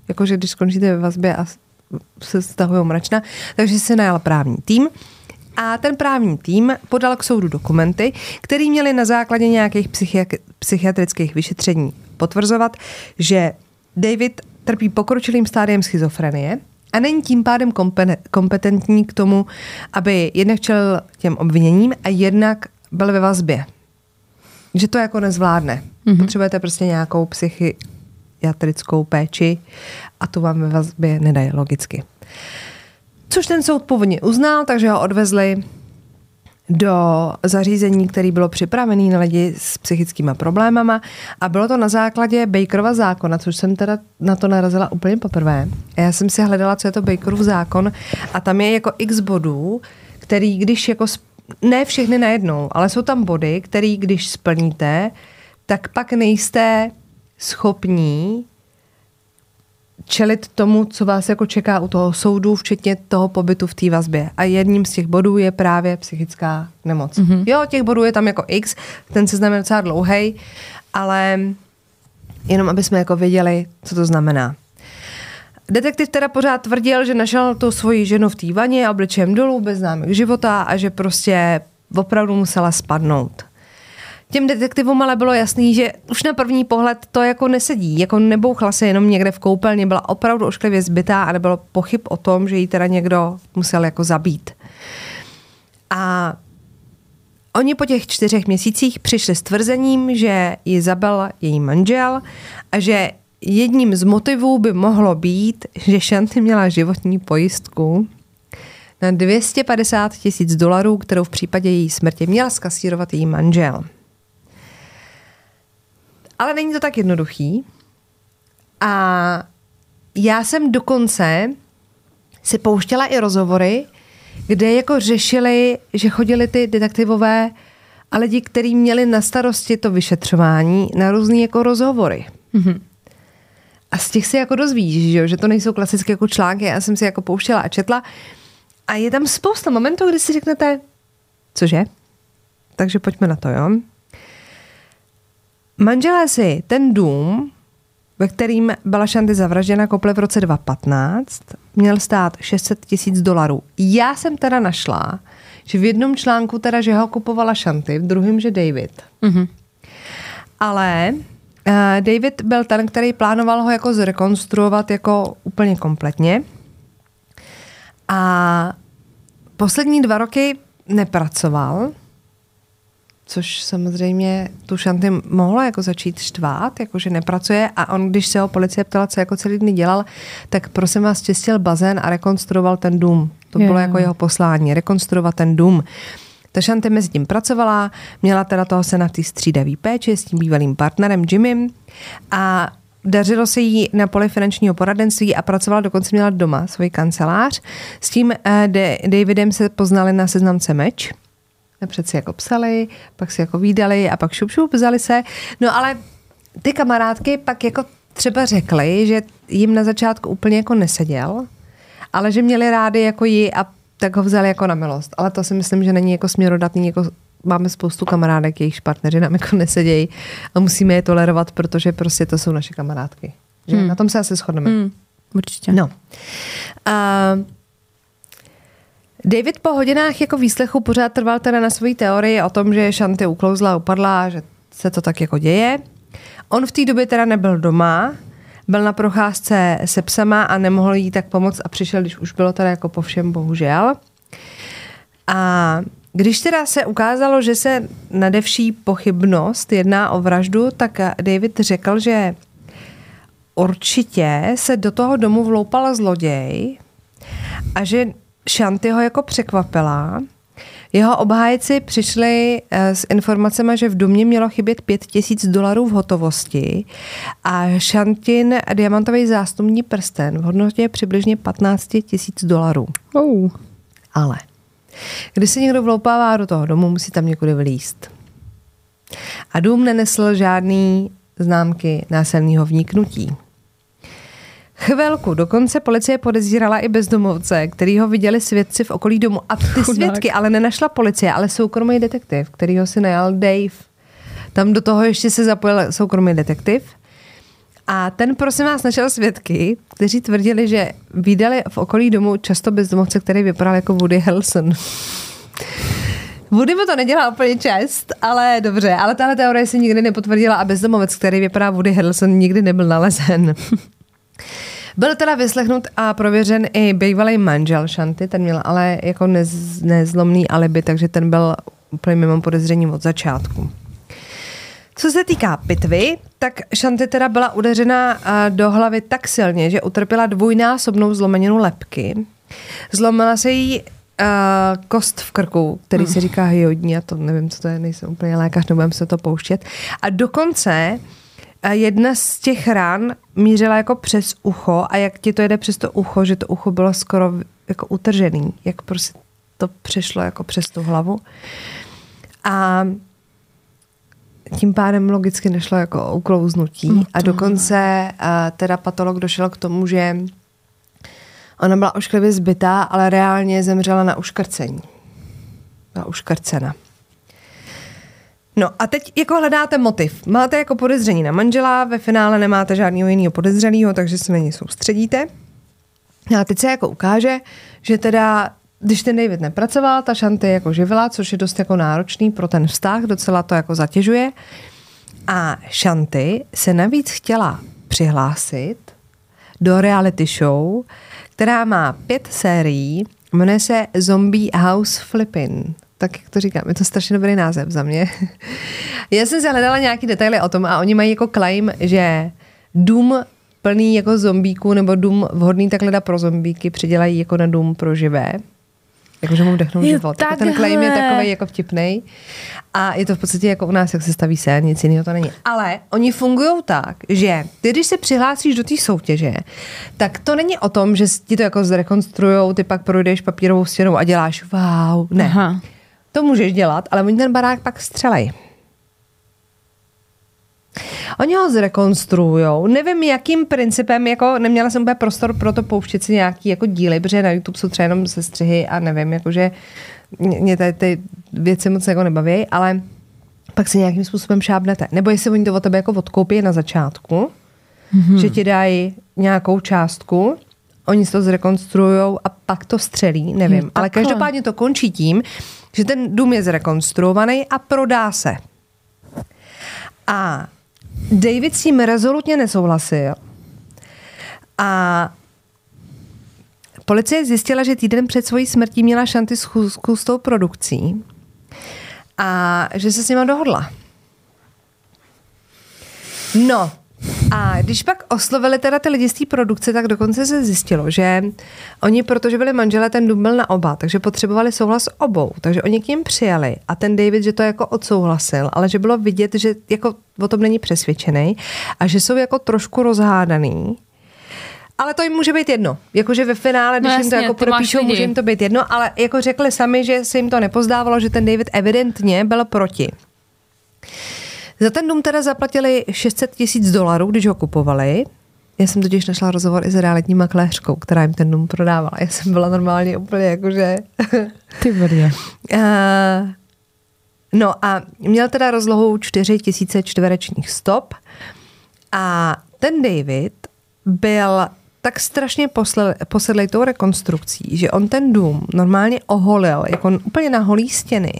Jakože když skončíte ve vazbě a se stahuje mračna, takže se najal právní tým. A ten právní tým podal k soudu dokumenty, které měly na základě nějakých psychi- psychiatrických vyšetření potvrzovat, že David trpí pokročilým stádiem schizofrenie a není tím pádem kompen- kompetentní k tomu, aby jednak čelil těm obviněním a jednak byl ve vazbě. Že to jako nezvládne. Mm-hmm. Potřebujete prostě nějakou psychiatrickou péči a tu vám ve vazbě nedají logicky. Což ten soud původně uznal, takže ho odvezli do zařízení, které bylo připravené na lidi s psychickými problémama a bylo to na základě Bakerova zákona, což jsem teda na to narazila úplně poprvé. A já jsem si hledala, co je to Bakerův zákon a tam je jako x bodů, který když jako ne všechny najednou, ale jsou tam body, které když splníte, tak pak nejste schopní čelit tomu, co vás jako čeká u toho soudu, včetně toho pobytu v té vazbě. A jedním z těch bodů je právě psychická nemoc. Mm-hmm. Jo, těch bodů je tam jako X, ten seznam je docela dlouhej, ale jenom aby jsme jako věděli, co to znamená. Detektiv teda pořád tvrdil, že našel tu svoji ženu v té vaně, obličejem dolů, bez známek života a že prostě opravdu musela spadnout. Těm detektivům ale bylo jasný, že už na první pohled to jako nesedí, jako nebouchla se jenom někde v koupelně, byla opravdu ošklivě zbytá a nebylo pochyb o tom, že ji teda někdo musel jako zabít. A Oni po těch čtyřech měsících přišli s tvrzením, že ji zabil její manžel a že jedním z motivů by mohlo být, že Shanti měla životní pojistku na dvě stě padesát tisíc dolarů, kterou v případě její smrti měl skasírovat její manžel. Ale není to tak jednoduchý. A já jsem dokonce si pouštěla i rozhovory, kde jako řešili, že chodili ty detektivové a lidi, kteří měli na starosti to vyšetřování, na různý jako rozhovory. Mm-hmm. A z těch si jako dozvíš, že, že to nejsou klasické jako články. Já jsem si jako pouštěla a četla. A je tam spousta momentů, kdy si řeknete, cože? Takže pojďme na to, jo? Manželé si ten dům, ve kterým byla Shanti zavražděna, koupili v roce dva tisíce patnáct, měl stát šest set tisíc dolarů. Já jsem teda našla, že v jednom článku teda, že ho kupovala Shanti, v druhém, že David. Mm-hmm. Ale uh, David byl ten, který plánoval ho jako zrekonstruovat jako úplně kompletně. A poslední dva roky nepracoval, což samozřejmě tu Shanti mohla jako začít štvát, jakože nepracuje, a on, když se ho policie ptala, co jako celý dny dělal, tak prosím vás čistil bazén a rekonstruoval ten dům. To bylo yeah. jako jeho poslání, rekonstruovat ten dům. Ta Shanti mezi tím pracovala, měla teda toho sena v té střídavý péči s tím bývalým partnerem Jimmym a dařilo se jí na poli finančního poradenství a pracovala, dokonce měla doma svůj kancelář. S tím De- Davidem se poznali na seznamce Meč. Napřed si jako psali, pak si jako vídali a pak šup, šup, vzali se. No ale ty kamarádky pak jako třeba řekly, že jim na začátku úplně jako neseděl, ale že měli rádi jako ji a tak ho vzali jako na milost. Ale to si myslím, že není jako směrodatný, jako máme spoustu kamarádek, jejichž partneři nám jako nesedějí a musíme je tolerovat, protože prostě to jsou naše kamarádky. Že? Hmm. Na tom se asi shodneme. Hmm. Určitě. No. Uh, David po hodinách jako výslechu pořád trval teda na svojí teorii o tom, že Shanti uklouzla, upadla, že se to tak jako děje. On v té době teda nebyl doma, byl na procházce se psama a nemohl jí tak pomoct a přišel, když už bylo teda jako po všem, bohužel. A když teda se ukázalo, že se nade vší pochybnost jedná o vraždu, tak David řekl, že určitě se do toho domu vloupal zloděj a že Shanti ho jako překvapila. Jeho obhájci přišli s informacemi, že v domě mělo chybět pět tisíc dolarů v hotovosti a Shantin diamantový zástupní prsten v hodnotě přibližně patnáct tisíc dolarů. Oh. Ale když se někdo vloupává do toho domu, musí tam někudy vylíst. A dům nenesl žádný známky násilného vniknutí. Chvilku dokonce policie podezírala i bezdomovce, který ho viděli svědci v okolí domu. A ty svědky ale nenašla policie, ale soukromý detektiv, kterýho si najal Dave. Tam do toho ještě se zapojil soukromý detektiv. A ten, prosím vás, našel svědky, kteří tvrdili, že viděli v okolí domu často bezdomovce, který vypadal jako Woody Harrelson. Woody mu to nedělá úplně čest, ale dobře. Ale tahle teorie se nikdy nepotvrdila a bezdomovec, který vypadá Woody Harrelson, nikdy nebyl nalezen. Byl teda vyslechnut a prověřen i bývalý manžel Shanti, ten měl ale jako nez, nezlomný alibi, takže ten byl úplně mimo podezření od začátku. Co se týká pitvy, tak Shanti teda byla udeřena do hlavy tak silně, že utrpěla dvojnásobnou zlomeninu lebky. Zlomila se jí uh, kost v krku, který se říká hyodní, a to nevím, co to je, nejsem úplně lékař, nebudem se to pouštět. A dokonce jedna z těch ran mířila jako přes ucho a jak ti to jede přes to ucho, že to ucho bylo skoro jako utržený, jak prostě to přešlo jako přes tu hlavu. A tím pádem logicky nešlo jako o uklouznutí. A dokonce a teda patolog došel k tomu, že ona byla ošklivě zbitá, ale reálně zemřela na uškrcení. Byla uškrcena. No a teď jako hledáte motiv. Máte jako podezření na manžela, ve finále nemáte žádného jiného podezřelého, takže se na ně soustředíte. A teď se jako ukáže, že teda, když ten David nepracoval, ta Shanti jako živila, což je dost jako náročný pro ten vztah, docela to jako zatěžuje. A Shanti se navíc chtěla přihlásit do reality show, která má pět sérií, jmenuje se Zombie House Flippin'. tak jak to říkám, je to strašně dobrý název za mě. Já jsem se hledala nějaký detaily o tom a oni mají jako claim, že dům plný jako zombíků nebo dům vhodný takhle pro zombíky předělají jako na dům pro živé. Jakože mu vdechnou život. Jako ten claim je takový jako vtipnej. A je to v podstatě jako u nás, jak se staví sen, nic jiného to není. Ale oni fungují tak, že ty, když se přihlásíš do té soutěže, tak to není o tom, že ti to jako zrekonstruujou, ty pak projdeš papírovou stěnou a děláš wow. Ne. Aha. To můžeš dělat, ale oni ten barák pak střelej. Oni ho zrekonstruujou. Nevím, jakým principem, jako neměla jsem úplně prostor pro to pouštět si nějaký jako díly, protože na YouTube jsou třeba jenom sestřihy a nevím, jakože mě tady ty věci moc jako nebaví, ale pak si nějakým způsobem šábnete. Nebo jestli oni to od tebe jako odkoupí na začátku, mm-hmm. že ti dají nějakou částku, oni si to zrekonstruujou a pak to střelí, nevím. Hmm, ale každopádně to končí tím, že ten dům je zrekonstruovaný a prodá se. A David s tím rezolutně nesouhlasil. A policie zjistila, že týden před svojí smrtí měla Shanti schůzku s tou produkcí a že se s nima dohodla. No a když pak oslovili teda ty lidi z té produkce, tak dokonce se zjistilo, že oni, protože byli manželé, ten dům byl na oba, takže potřebovali souhlas obou, takže oni k ním přijali a ten David, že to jako odsouhlasil, ale že bylo vidět, že jako o tom není přesvědčený a že jsou jako trošku rozhádaný. Ale to jim může být jedno. Jakože ve finále, když no jasně, jim to jako propíšou, může jim to být jedno, ale jako řekli sami, že se jim to nepozdávalo, že ten David evidentně byl proti. Za ten dům teda zaplatili šest set tisíc dolarů, když ho kupovali. Já jsem totiž našla rozhovor i s realitní makléřkou, která jim ten dům prodávala. Já jsem byla normálně úplně jakože... Ty brně. No a měl teda rozlohu čtyři tisíce čtverečních stop a ten David byl tak strašně posedlej tou rekonstrukcí, že on ten dům normálně oholil, jako úplně na holý stěny.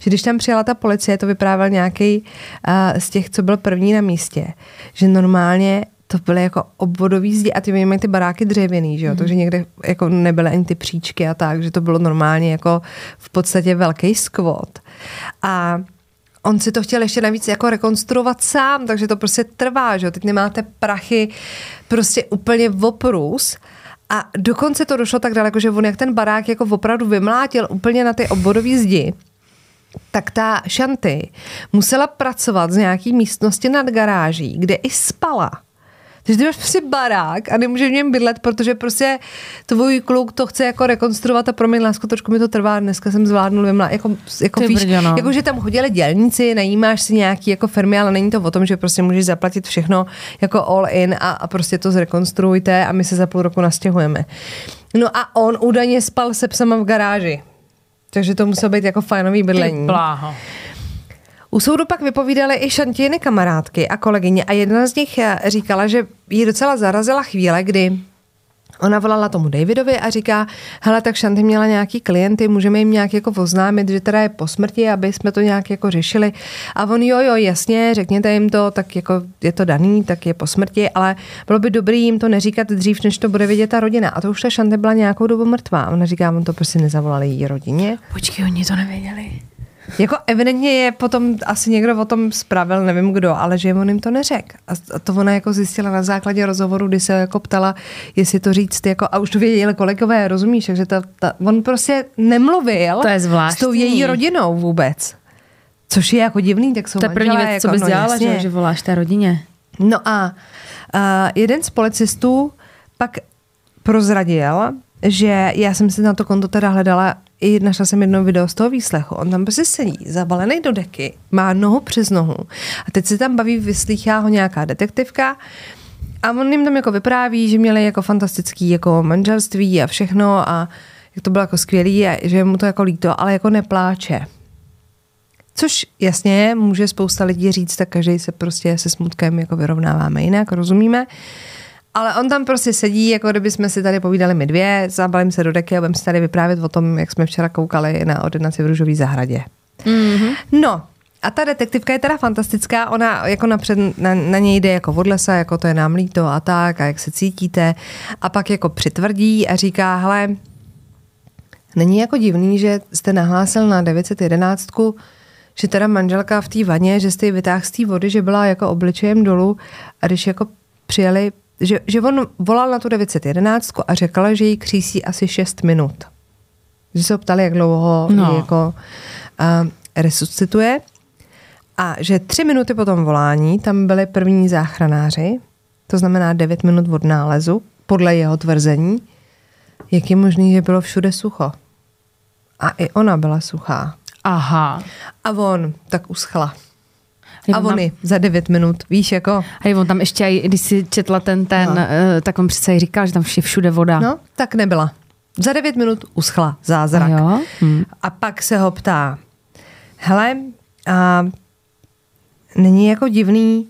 Že když tam přijela ta policie, to vyprávěl nějaký uh, z těch, co byl první na místě, že normálně to byly jako obvodový zdi a ty mají ty baráky dřevěný, že jo, mm. takže někde jako nebyly ani ty příčky a tak, že to bylo normálně jako v podstatě velký skvot. A on si to chtěl ještě navíc jako rekonstruovat sám, takže to prostě trvá, že jo, teď nemáte prachy, prostě úplně voprus. A dokonce to došlo tak daleko, že on jak ten barák jako opravdu vymlátil úplně na ty obvodový zdi, tak ta Shanti musela pracovat z nějaký místnosti nad garáží, kde i spala. Takže ty máš prostě barák a nemůžeš v něm bydlet, protože prostě tvůj kluk to chce jako rekonstruovat a promiň lásko, trošku mi to trvá, dneska jsem zvládnul vymla, jako, jako víš, jako, že tam chodili dělníci, najímáš si nějaký jako firmy, ale není to o tom, že prostě můžeš zaplatit všechno jako all in a, a prostě to zrekonstruujte a my se za půl roku nastěhujeme. No a on údajně spal se psama v garáži. Takže to muselo být jako fajnový bydlení. U soudu pak vypovídaly i Shantiny kamarádky a kolegyně a jedna z nich říkala, že jí docela zarazila chvíle, kdy ona volala tomu Davidovi a říká, hele, tak Shanti měla nějaký klienty, můžeme jim nějak jako oznámit, že teda je po smrti, aby jsme to nějak jako řešili. A on, jo, jo, jasně, řekněte jim to, tak jako je to daný, tak je po smrti, ale bylo by dobrý jim to neříkat dřív, než to bude vědět ta rodina. A to už ta Shanti byla nějakou dobu mrtvá. Ona říká, on to prostě nezavolali jí rodině. Počkej, oni to nevěděli. Jako evidentně je potom, asi někdo o tom spravil, nevím kdo, ale že on jim to neřekl. A to ona jako zjistila na základě rozhovoru, kdy se jako ptala, jestli to říct, jako, a už to věděli kolegové, rozumíš, takže ta, ta, on prostě nemluvil to je s tou její rodinou vůbec. Což je jako divný, tak jsou manželé. To je první věc, jako, co bys no, dělala, že, že voláš té rodině. No a, a jeden z policistů pak prozradil, že já jsem si na to konto teda hledala i našla jsem jedno video z toho výslechu. On tam prostě sedí, zabalený do deky, má nohu přes nohu a teď se tam baví, vyslýchá ho nějaká detektivka a on jim tam jako vypráví, že měli jako fantastický jako manželství a všechno a jak to bylo jako skvělý a že mu to jako líto, ale jako nepláče. Což jasně může spousta lidí říct, tak každý se prostě se smutkem jako vyrovnáváme jinak, rozumíme. Ale on tam prostě sedí, jako kdyby jsme si tady povídali my dvě, zabalím se do deky a budeme si tady vyprávět o tom, jak jsme včera koukali na Ordinaci v Růžové zahradě. Mm-hmm. No, a ta detektivka je teda fantastická, ona jako napřed na, na něj jde jako od lesa, jako to je nám líto a tak, a jak se cítíte. A pak jako přitvrdí a říká, hele, Není jako divný, že jste nahlásil na devět set jedenáct, že teda manželka v té vaně, že jste ji vytáhl z té vody, že byla jako obličejem dolů a když jako přijeli, že, že on volal na tu devět set jedenáct a řekla, že jí křísí asi šest minut. Že se ho ptali, jak dlouho no. jako uh, resuscituje. A že tři minuty po tom volání tam byli první záchranáři, to znamená devět minut od nálezu, podle jeho tvrzení, jak je možný, že bylo všude sucho. A i ona byla suchá. Aha. A on tak uschla. A oni tam... za devět minut, víš, jako... A on tam ještě, když si četla ten ten, no. tak on přece říkal, že tam je všude voda. No, tak nebyla. Za devět minut uschla zázrak. A, jo? Hm. A pak se ho ptá, hele, a není jako divný,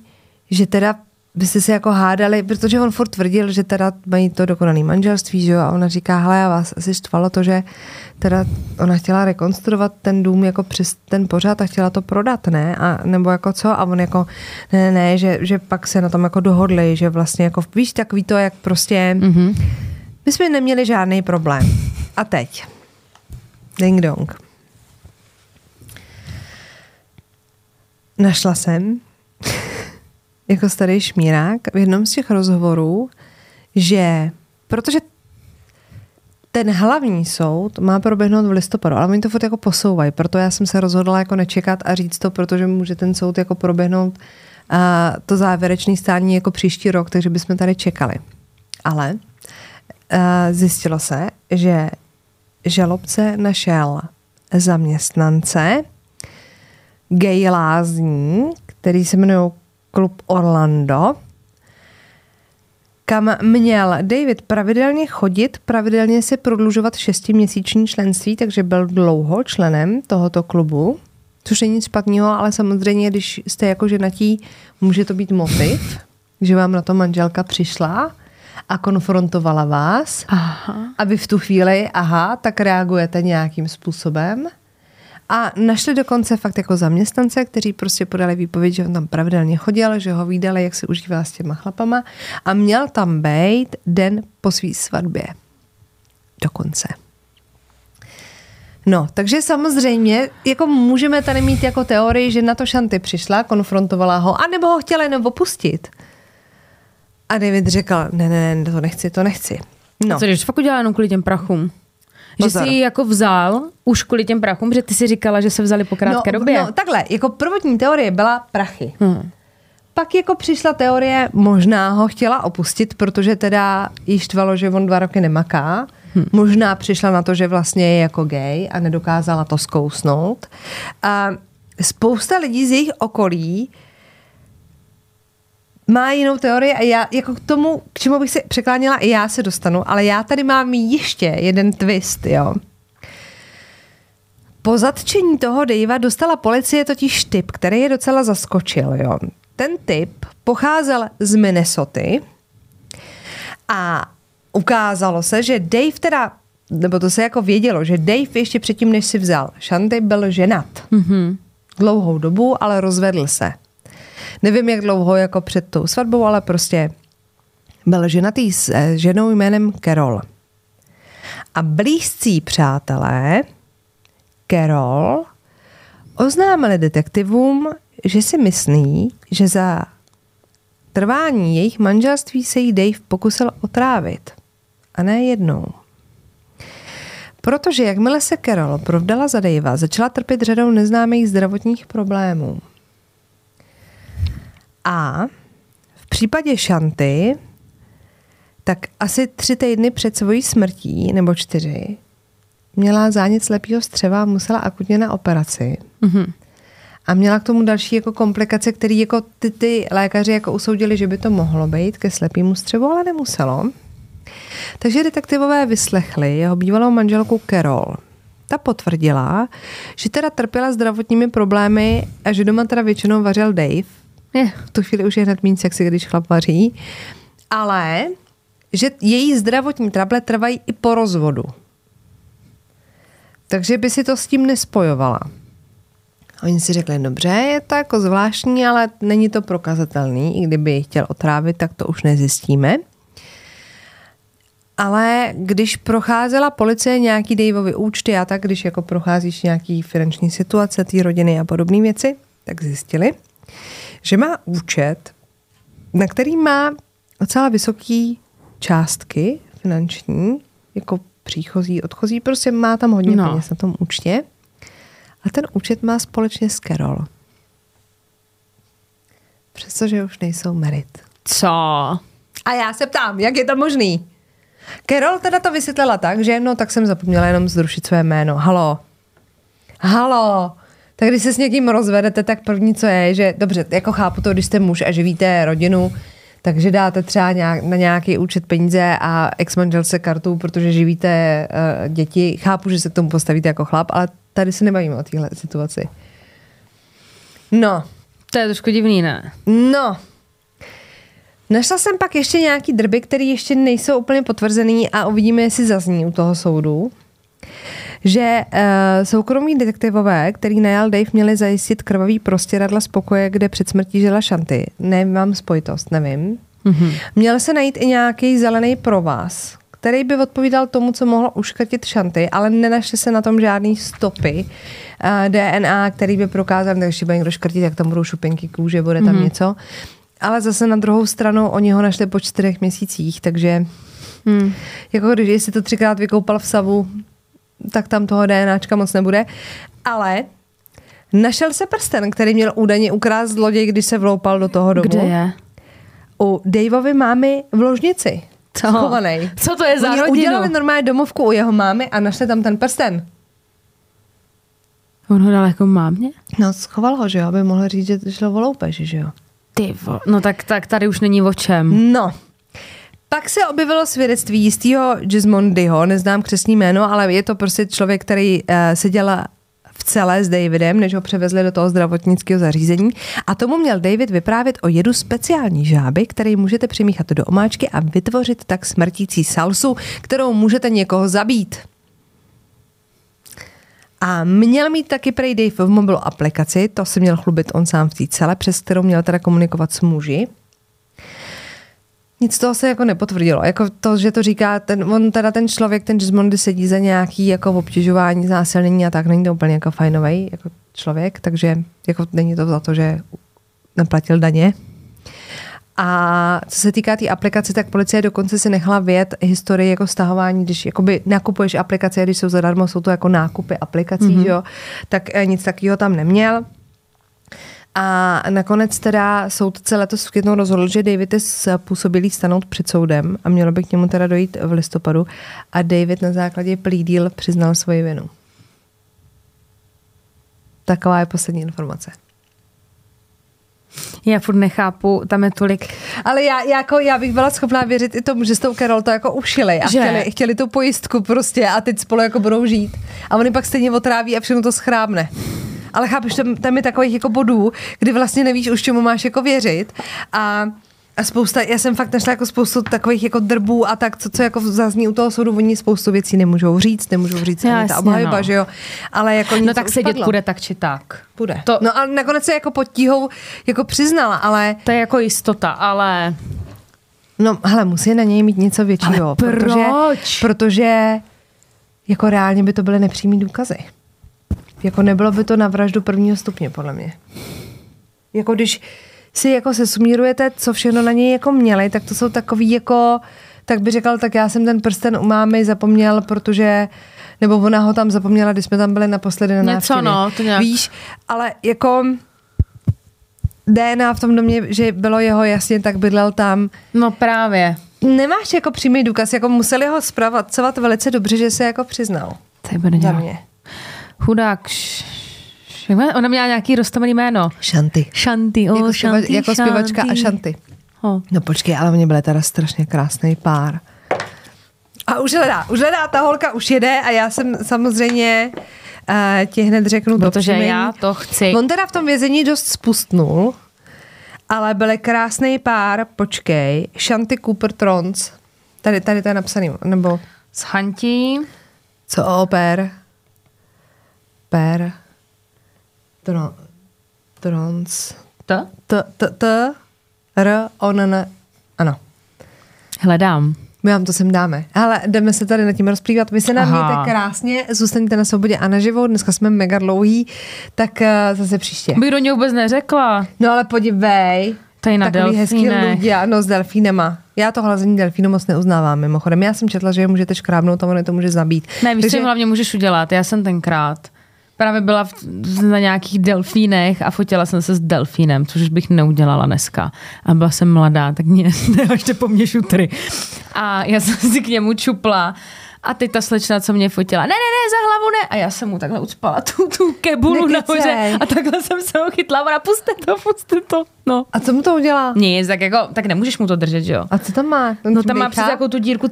že teda byste se jako hádali, protože on furt tvrdil, že teda mají to dokonané manželství, že jo, a ona říká, hele, a vás asi štvalo to, že teda ona chtěla rekonstruovat ten dům jako přes ten pořad a chtěla to prodat, ne? A nebo jako co? A on jako, ne, ne, ne, že, že pak se na tom jako dohodli, že vlastně jako, víš, takový to, jak prostě, mm-hmm. my jsme neměli žádný problém. A teď. Ding dong. Našla jsem jako starý šmírák v jednom z těch rozhovorů, že protože ten hlavní soud má proběhnout v listopadu, ale oni to furt jako posouvají, proto já jsem se rozhodla jako nečekat a říct to, protože může ten soud jako proběhnout a to závěrečné stání jako příští rok, takže bychom tady čekali. Ale zjistilo se, že žalobce našel zaměstnance gay lázní, který se jmenují klub Orlando, kam měl David pravidelně chodit, pravidelně si prodlužovat šestiměsíční členství, takže byl dlouho členem tohoto klubu, což není nic špatného, ale samozřejmě, když jste jako ženatí, může to být motiv, že vám na to manželka přišla a konfrontovala vás, aha. a vy v tu chvíli, aha, tak reagujete nějakým způsobem. A našli dokonce fakt jako zaměstnance, kteří prostě podali výpověď, že on tam pravidelně chodil, že ho vídali, jak se užívala s těma chlapama a měl tam být den po svý svatbě. Dokonce. No, takže samozřejmě, jako můžeme tady mít jako teorii, že na to Shanti přišla, konfrontovala ho, anebo ho chtěla jenom opustit. A David řekl, ne, ne, ne, to nechci, to nechci. No. Co když fakt udělala jenom kvůli těm prachům? Že pozor. Jsi ji jako vzal už kvůli těm prachům, protože ty si říkala, že se vzali po krátké no, době. No takhle, jako prvotní teorie byla prachy. Hmm. Pak jako přišla teorie, možná ho chtěla opustit, protože teda jí štvalo, že on dva roky nemaká. Hmm. Možná přišla na to, že vlastně je jako gay a nedokázala to zkousnout. A spousta lidí z jejich okolí má jinou teorii a já jako k tomu, k čemu bych se překlánila, i já se dostanu, ale já tady mám ještě jeden twist, jo. Po zatčení toho Davea dostala policie totiž tip, který je docela zaskočil, jo. Ten tip pocházel z Minnesoty a ukázalo se, že Dave teda, nebo to se jako vědělo, že Dave ještě předtím, než si vzal Shanti, byl ženat. Mm-hmm. Dlouhou dobu, ale rozvedl se. Nevím, jak dlouho jako před tou svatbou, ale prostě byl ženatý s ženou jménem Carol. A blízcí přátelé Carol oznámili detektivům, že si myslí, že za trvání jejich manželství se jí Dave pokusil otrávit. A ne jednou. Protože jakmile se Carol provdala za Davea, začala trpět řadou neznámých zdravotních problémů. A v případě Shanti, tak asi tři týdny před svojí smrtí, nebo čtyři, měla zánět slepýho střeva a musela akutně na operaci. Mm-hmm. A měla k tomu další jako komplikace, které jako ty, ty lékaři jako usoudili, že by to mohlo být ke slepýmu střevu, ale nemuselo. Takže detektivové vyslechli jeho bývalou manželku Carol. Ta potvrdila, že teda trpěla zdravotními problémy a že doma teda většinou vařil Dave. V tu chvíli už je hned méně sexy, když chlap vaří. Ale že její zdravotní trable trvají i po rozvodu. Takže by si to s tím nespojovala. Oni si řekli, dobře, je to jako zvláštní, ale není to prokazatelný. I kdyby ji chtěl otrávit, tak to už nezjistíme. Ale když procházela policie nějaký Daveovy účty a tak, když jako procházíš nějaký finanční situace té rodiny a podobné věci, tak zjistili, že má účet, na který má docela vysoký částky finanční, jako příchozí, odchozí, prostě má tam hodně no. peněz na tom účtě. A ten účet má společně s Carol. Přestože už nejsou married. Co? A já se ptám, jak je to možný? Carol teda to vysvětlila tak, že no tak jsem zapomněla jenom zrušit své jméno. Halo. Halo. Tak když se s někým rozvedete, tak první co je, že dobře, jako chápu to, když jste muž a živíte rodinu, takže dáte třeba nějak, na nějaký účet peníze a ex-manželce kartu, protože živíte uh, děti. Chápu, že se k tomu postavíte jako chlap, ale tady se nebavíme o téhle situaci. No. To je trošku divný, ne? No. Našla jsem pak ještě nějaký drby, které ještě nejsou úplně potvrzený a uvidíme, jestli zazní u toho soudu, že uh, soukromí detektivové, který najal Dave, měli zajistit krvavý prostěradla z pokoje, kde před smrtí žila Shanti. Nemám spojitost, nevím. Mm-hmm. Měl se najít i nějaký zelený provaz, který by odpovídal tomu, co mohlo uškrtit Shanti, ale nenašly se na tom žádný stopy uh, D N A, který by prokázal, že ještě bude někdo škrtit, jak tam budou šupinky kůže, bude tam mm-hmm. něco. Ale zase na druhou stranu oni ho našli po čtyřech měsících, takže hmm. jako když jestli to třikrát vykoupal v savu, tak tam toho DNAčka moc nebude. Ale našel se prsten, který měl údajně ukrást zloděj, když se vloupal do toho domu. Kde je? U Daveovy mámy v ložnici. Co? Schovanej. Co to je za oni rodinu? Udělali normálně domovku u jeho mámy a našli tam ten prsten. On ho dal jako mámě? No schoval ho, že jo, aby mohl říct, že šlo o loupež, že jo. Tyvo. No tak, tak tady už není o čem. No. Pak se objevilo svědectví jistého Gismondiho, neznám křestní jméno, ale je to prostě člověk, který uh, seděl v cele s Davidem, než ho převezli do toho zdravotnického zařízení. A tomu měl David vyprávět o jedu speciální žáby, který můžete přimíchat do omáčky a vytvořit tak smrtící salsu, kterou můžete někoho zabít. A měl mít taky prej Dave v mobilu aplikaci, to se měl chlubit on sám v té cele, přes kterou měl teda komunikovat s muži. Nic z toho se jako nepotvrdilo. Jako to, že to říká, ten, on teda ten člověk, ten Gismondi sedí za nějaký jako obtěžování, znásilnění a tak, není to úplně jako fajnovej jako člověk, takže jako není to za to, že neplatil daně. A co se týká té tý aplikace, tak policie dokonce si nechala vyjet historii jako stahování, když jakoby nakupuješ aplikace, když jsou zadarmo, jsou to jako nákupy aplikací, mm-hmm. jo, tak nic takového tam neměl. A nakonec teda soudce letos v květnu rozhodl, že David je způsobilý stanout před soudem a mělo by k němu teda dojít v listopadu a David na základě plea deal přiznal svoji vinu. Taková je poslední informace. Já furt nechápu, tam je tolik. Ale já, jako, já bych byla schopná věřit i tomu, že s tou Carol to jako ušili a chtěli, chtěli tu pojistku prostě a teď spolu jako budou žít. A oni pak stejně otráví a všechno to schrábne. Ale chápeš, tam, tam je takových jako bodů, kdy vlastně nevíš už, čemu máš jako věřit. A, a spousta, já jsem fakt našla jako spoustu takových jako drbů a tak, co, co jako zazní u toho soudu, oni spoustu věcí nemůžou říct, nemůžou říct ani ta obhajoba, no. že jo. Ale jako no tak sedět padlo. Bude tak či tak. Bude. To... No a nakonec se jako pod tíhou jako přiznala, ale... To je jako jistota, ale... No hele, musí na něj mít něco většího. Ale proč? Protože, protože jako reálně by to byly nepřímý důkazy. Jako nebylo by to na vraždu prvního stupně, podle mě. Jako když si jako se sumírujete, co všechno na něj jako měli, tak to jsou takový jako, tak by řekl, tak já jsem ten prsten u mámy zapomněl, protože, nebo ona ho tam zapomněla, když jsme tam byli naposledy na návštěvě. Něco, no, to nějak. Víš, ale jako D N A v tom domě, že bylo jeho jasně, tak bydlel tam. No právě. Nemáš jako přímý důkaz, jako museli ho zpracovat velice dobře, že se jako přiznal. To bude za mě. Chudák. Ona měla nějaký roztomilý jméno. Shanti. Shanti, o, jako, Shanti, jako zpěvačka Shanti. A Shanti. Oh. No počkej, ale oni byli teda strašně krásný pár. A už hledá, už hledá, ta holka už jede a já jsem samozřejmě uh, ti hned řeknu to příjmení. Protože já to chci. On teda v tom vězení dost spustnul, ale byli krásný pár, počkej, Shanti Cooper-Tronnes. Tady, tady to je napsaný, nebo... S Hantí. Co o oper? Per... Tron, trons, t, t, t, t, r, on, n, ano. Hledám. My vám to sem dáme. Ale jdeme se tady nad tím rozplývat. Vy se nám mějte krásně, zůstaňte na svobodě a naživo. Dneska jsme mega dlouhý, tak uh, zase příště. Bych do něj vůbec neřekla. No ale podívej. Tady na takový hezký lidi, ano, s delfínama. Já to hlazení delfínu moc neuznávám, mimochodem. Já jsem četla, že je můžete škrábnout a ono to může zabít. Ne, víš, takže... co hlavně můžeš udělat? Já jsem tenkrát právě byla v, na nějakých delfínech a fotila jsem se s delfínem, což bych neudělala dneska. A byla jsem mladá, tak mě nehoďte po mně šutry. A já jsem si k němu čupla. A teď ta slečna, co mě fotila, ne, ne, ne, za hlavu ne. A já jsem mu takhle ucpala tu, tu kebulu nahoře a takhle jsem se ho chytla a puste to, puste to. No. A co mu to udělá? Nic, tak jako, tak nemůžeš mu to držet, že jo. A co tam má? No tam má přes takovou tu dírku,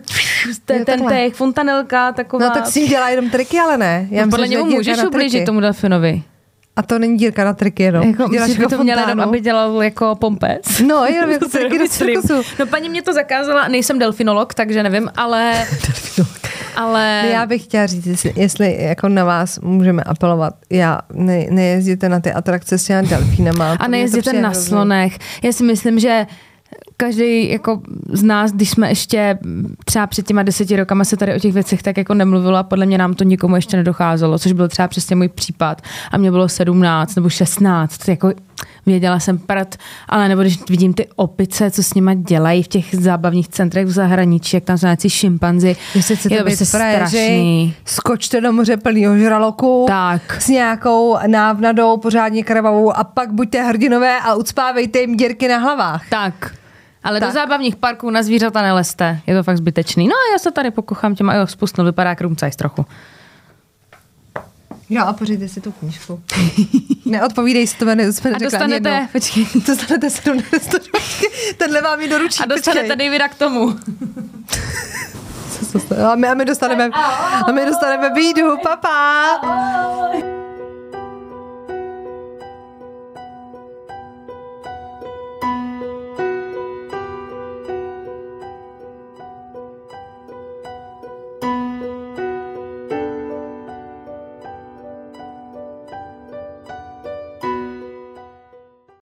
ten tech, fontanelka, taková. No tak si dělá jenom triky, ale ne. Podle němu můžeš ublížit tomu delfinovi. A to není dírka na triky jenom. Jako, myslím, že by to měla jenom, aby dělal jako pompec. No, jenom jako triky do cirkusu. No paní mě to zakázala, nejsem delfinolog, takže nevím, ale... ale... Já bych chtěla říct, jestli, jestli jako na vás můžeme apelovat, já ne, nejezděte na ty atrakce s těmi delfínama. A nejezděte na slonech. Já si myslím, že každý jako z nás, když jsme ještě třeba před těma deseti rokama se tady o těch věcech tak jako nemluvilo a podle mě nám to nikomu ještě nedocházelo, což byl třeba přesně můj případ a mě bylo sedmnáct nebo šestnáct, jako věděla jsem prd, ale nebo když vidím ty opice, co s nima dělají v těch zábavních centrech v zahraničí, jak tam jsou nějaký šimpanzi, je to prostě strašný. Skočte do moře plného žraloku tak. S nějakou návnadou pořádně krvavou a pak buďte hrdinové a ucpávejte jim dírky na hlavách. Tak. Ale tak. Do zábavních parků na zvířata nelezte. Je to fakt zbytečný. No a já se tady pokochám těma, jo, spustnul, vypadá krumcajs trochu. Jo, a pořiďte si tu knížku. Neodpovídej si to, jsme a dostanete, počkej, dostanete sedmnáct tenhle vám ji doručí. A dostanete počkej. Davida k tomu. A my, a my dostaneme, a my dostaneme Vídu, papá.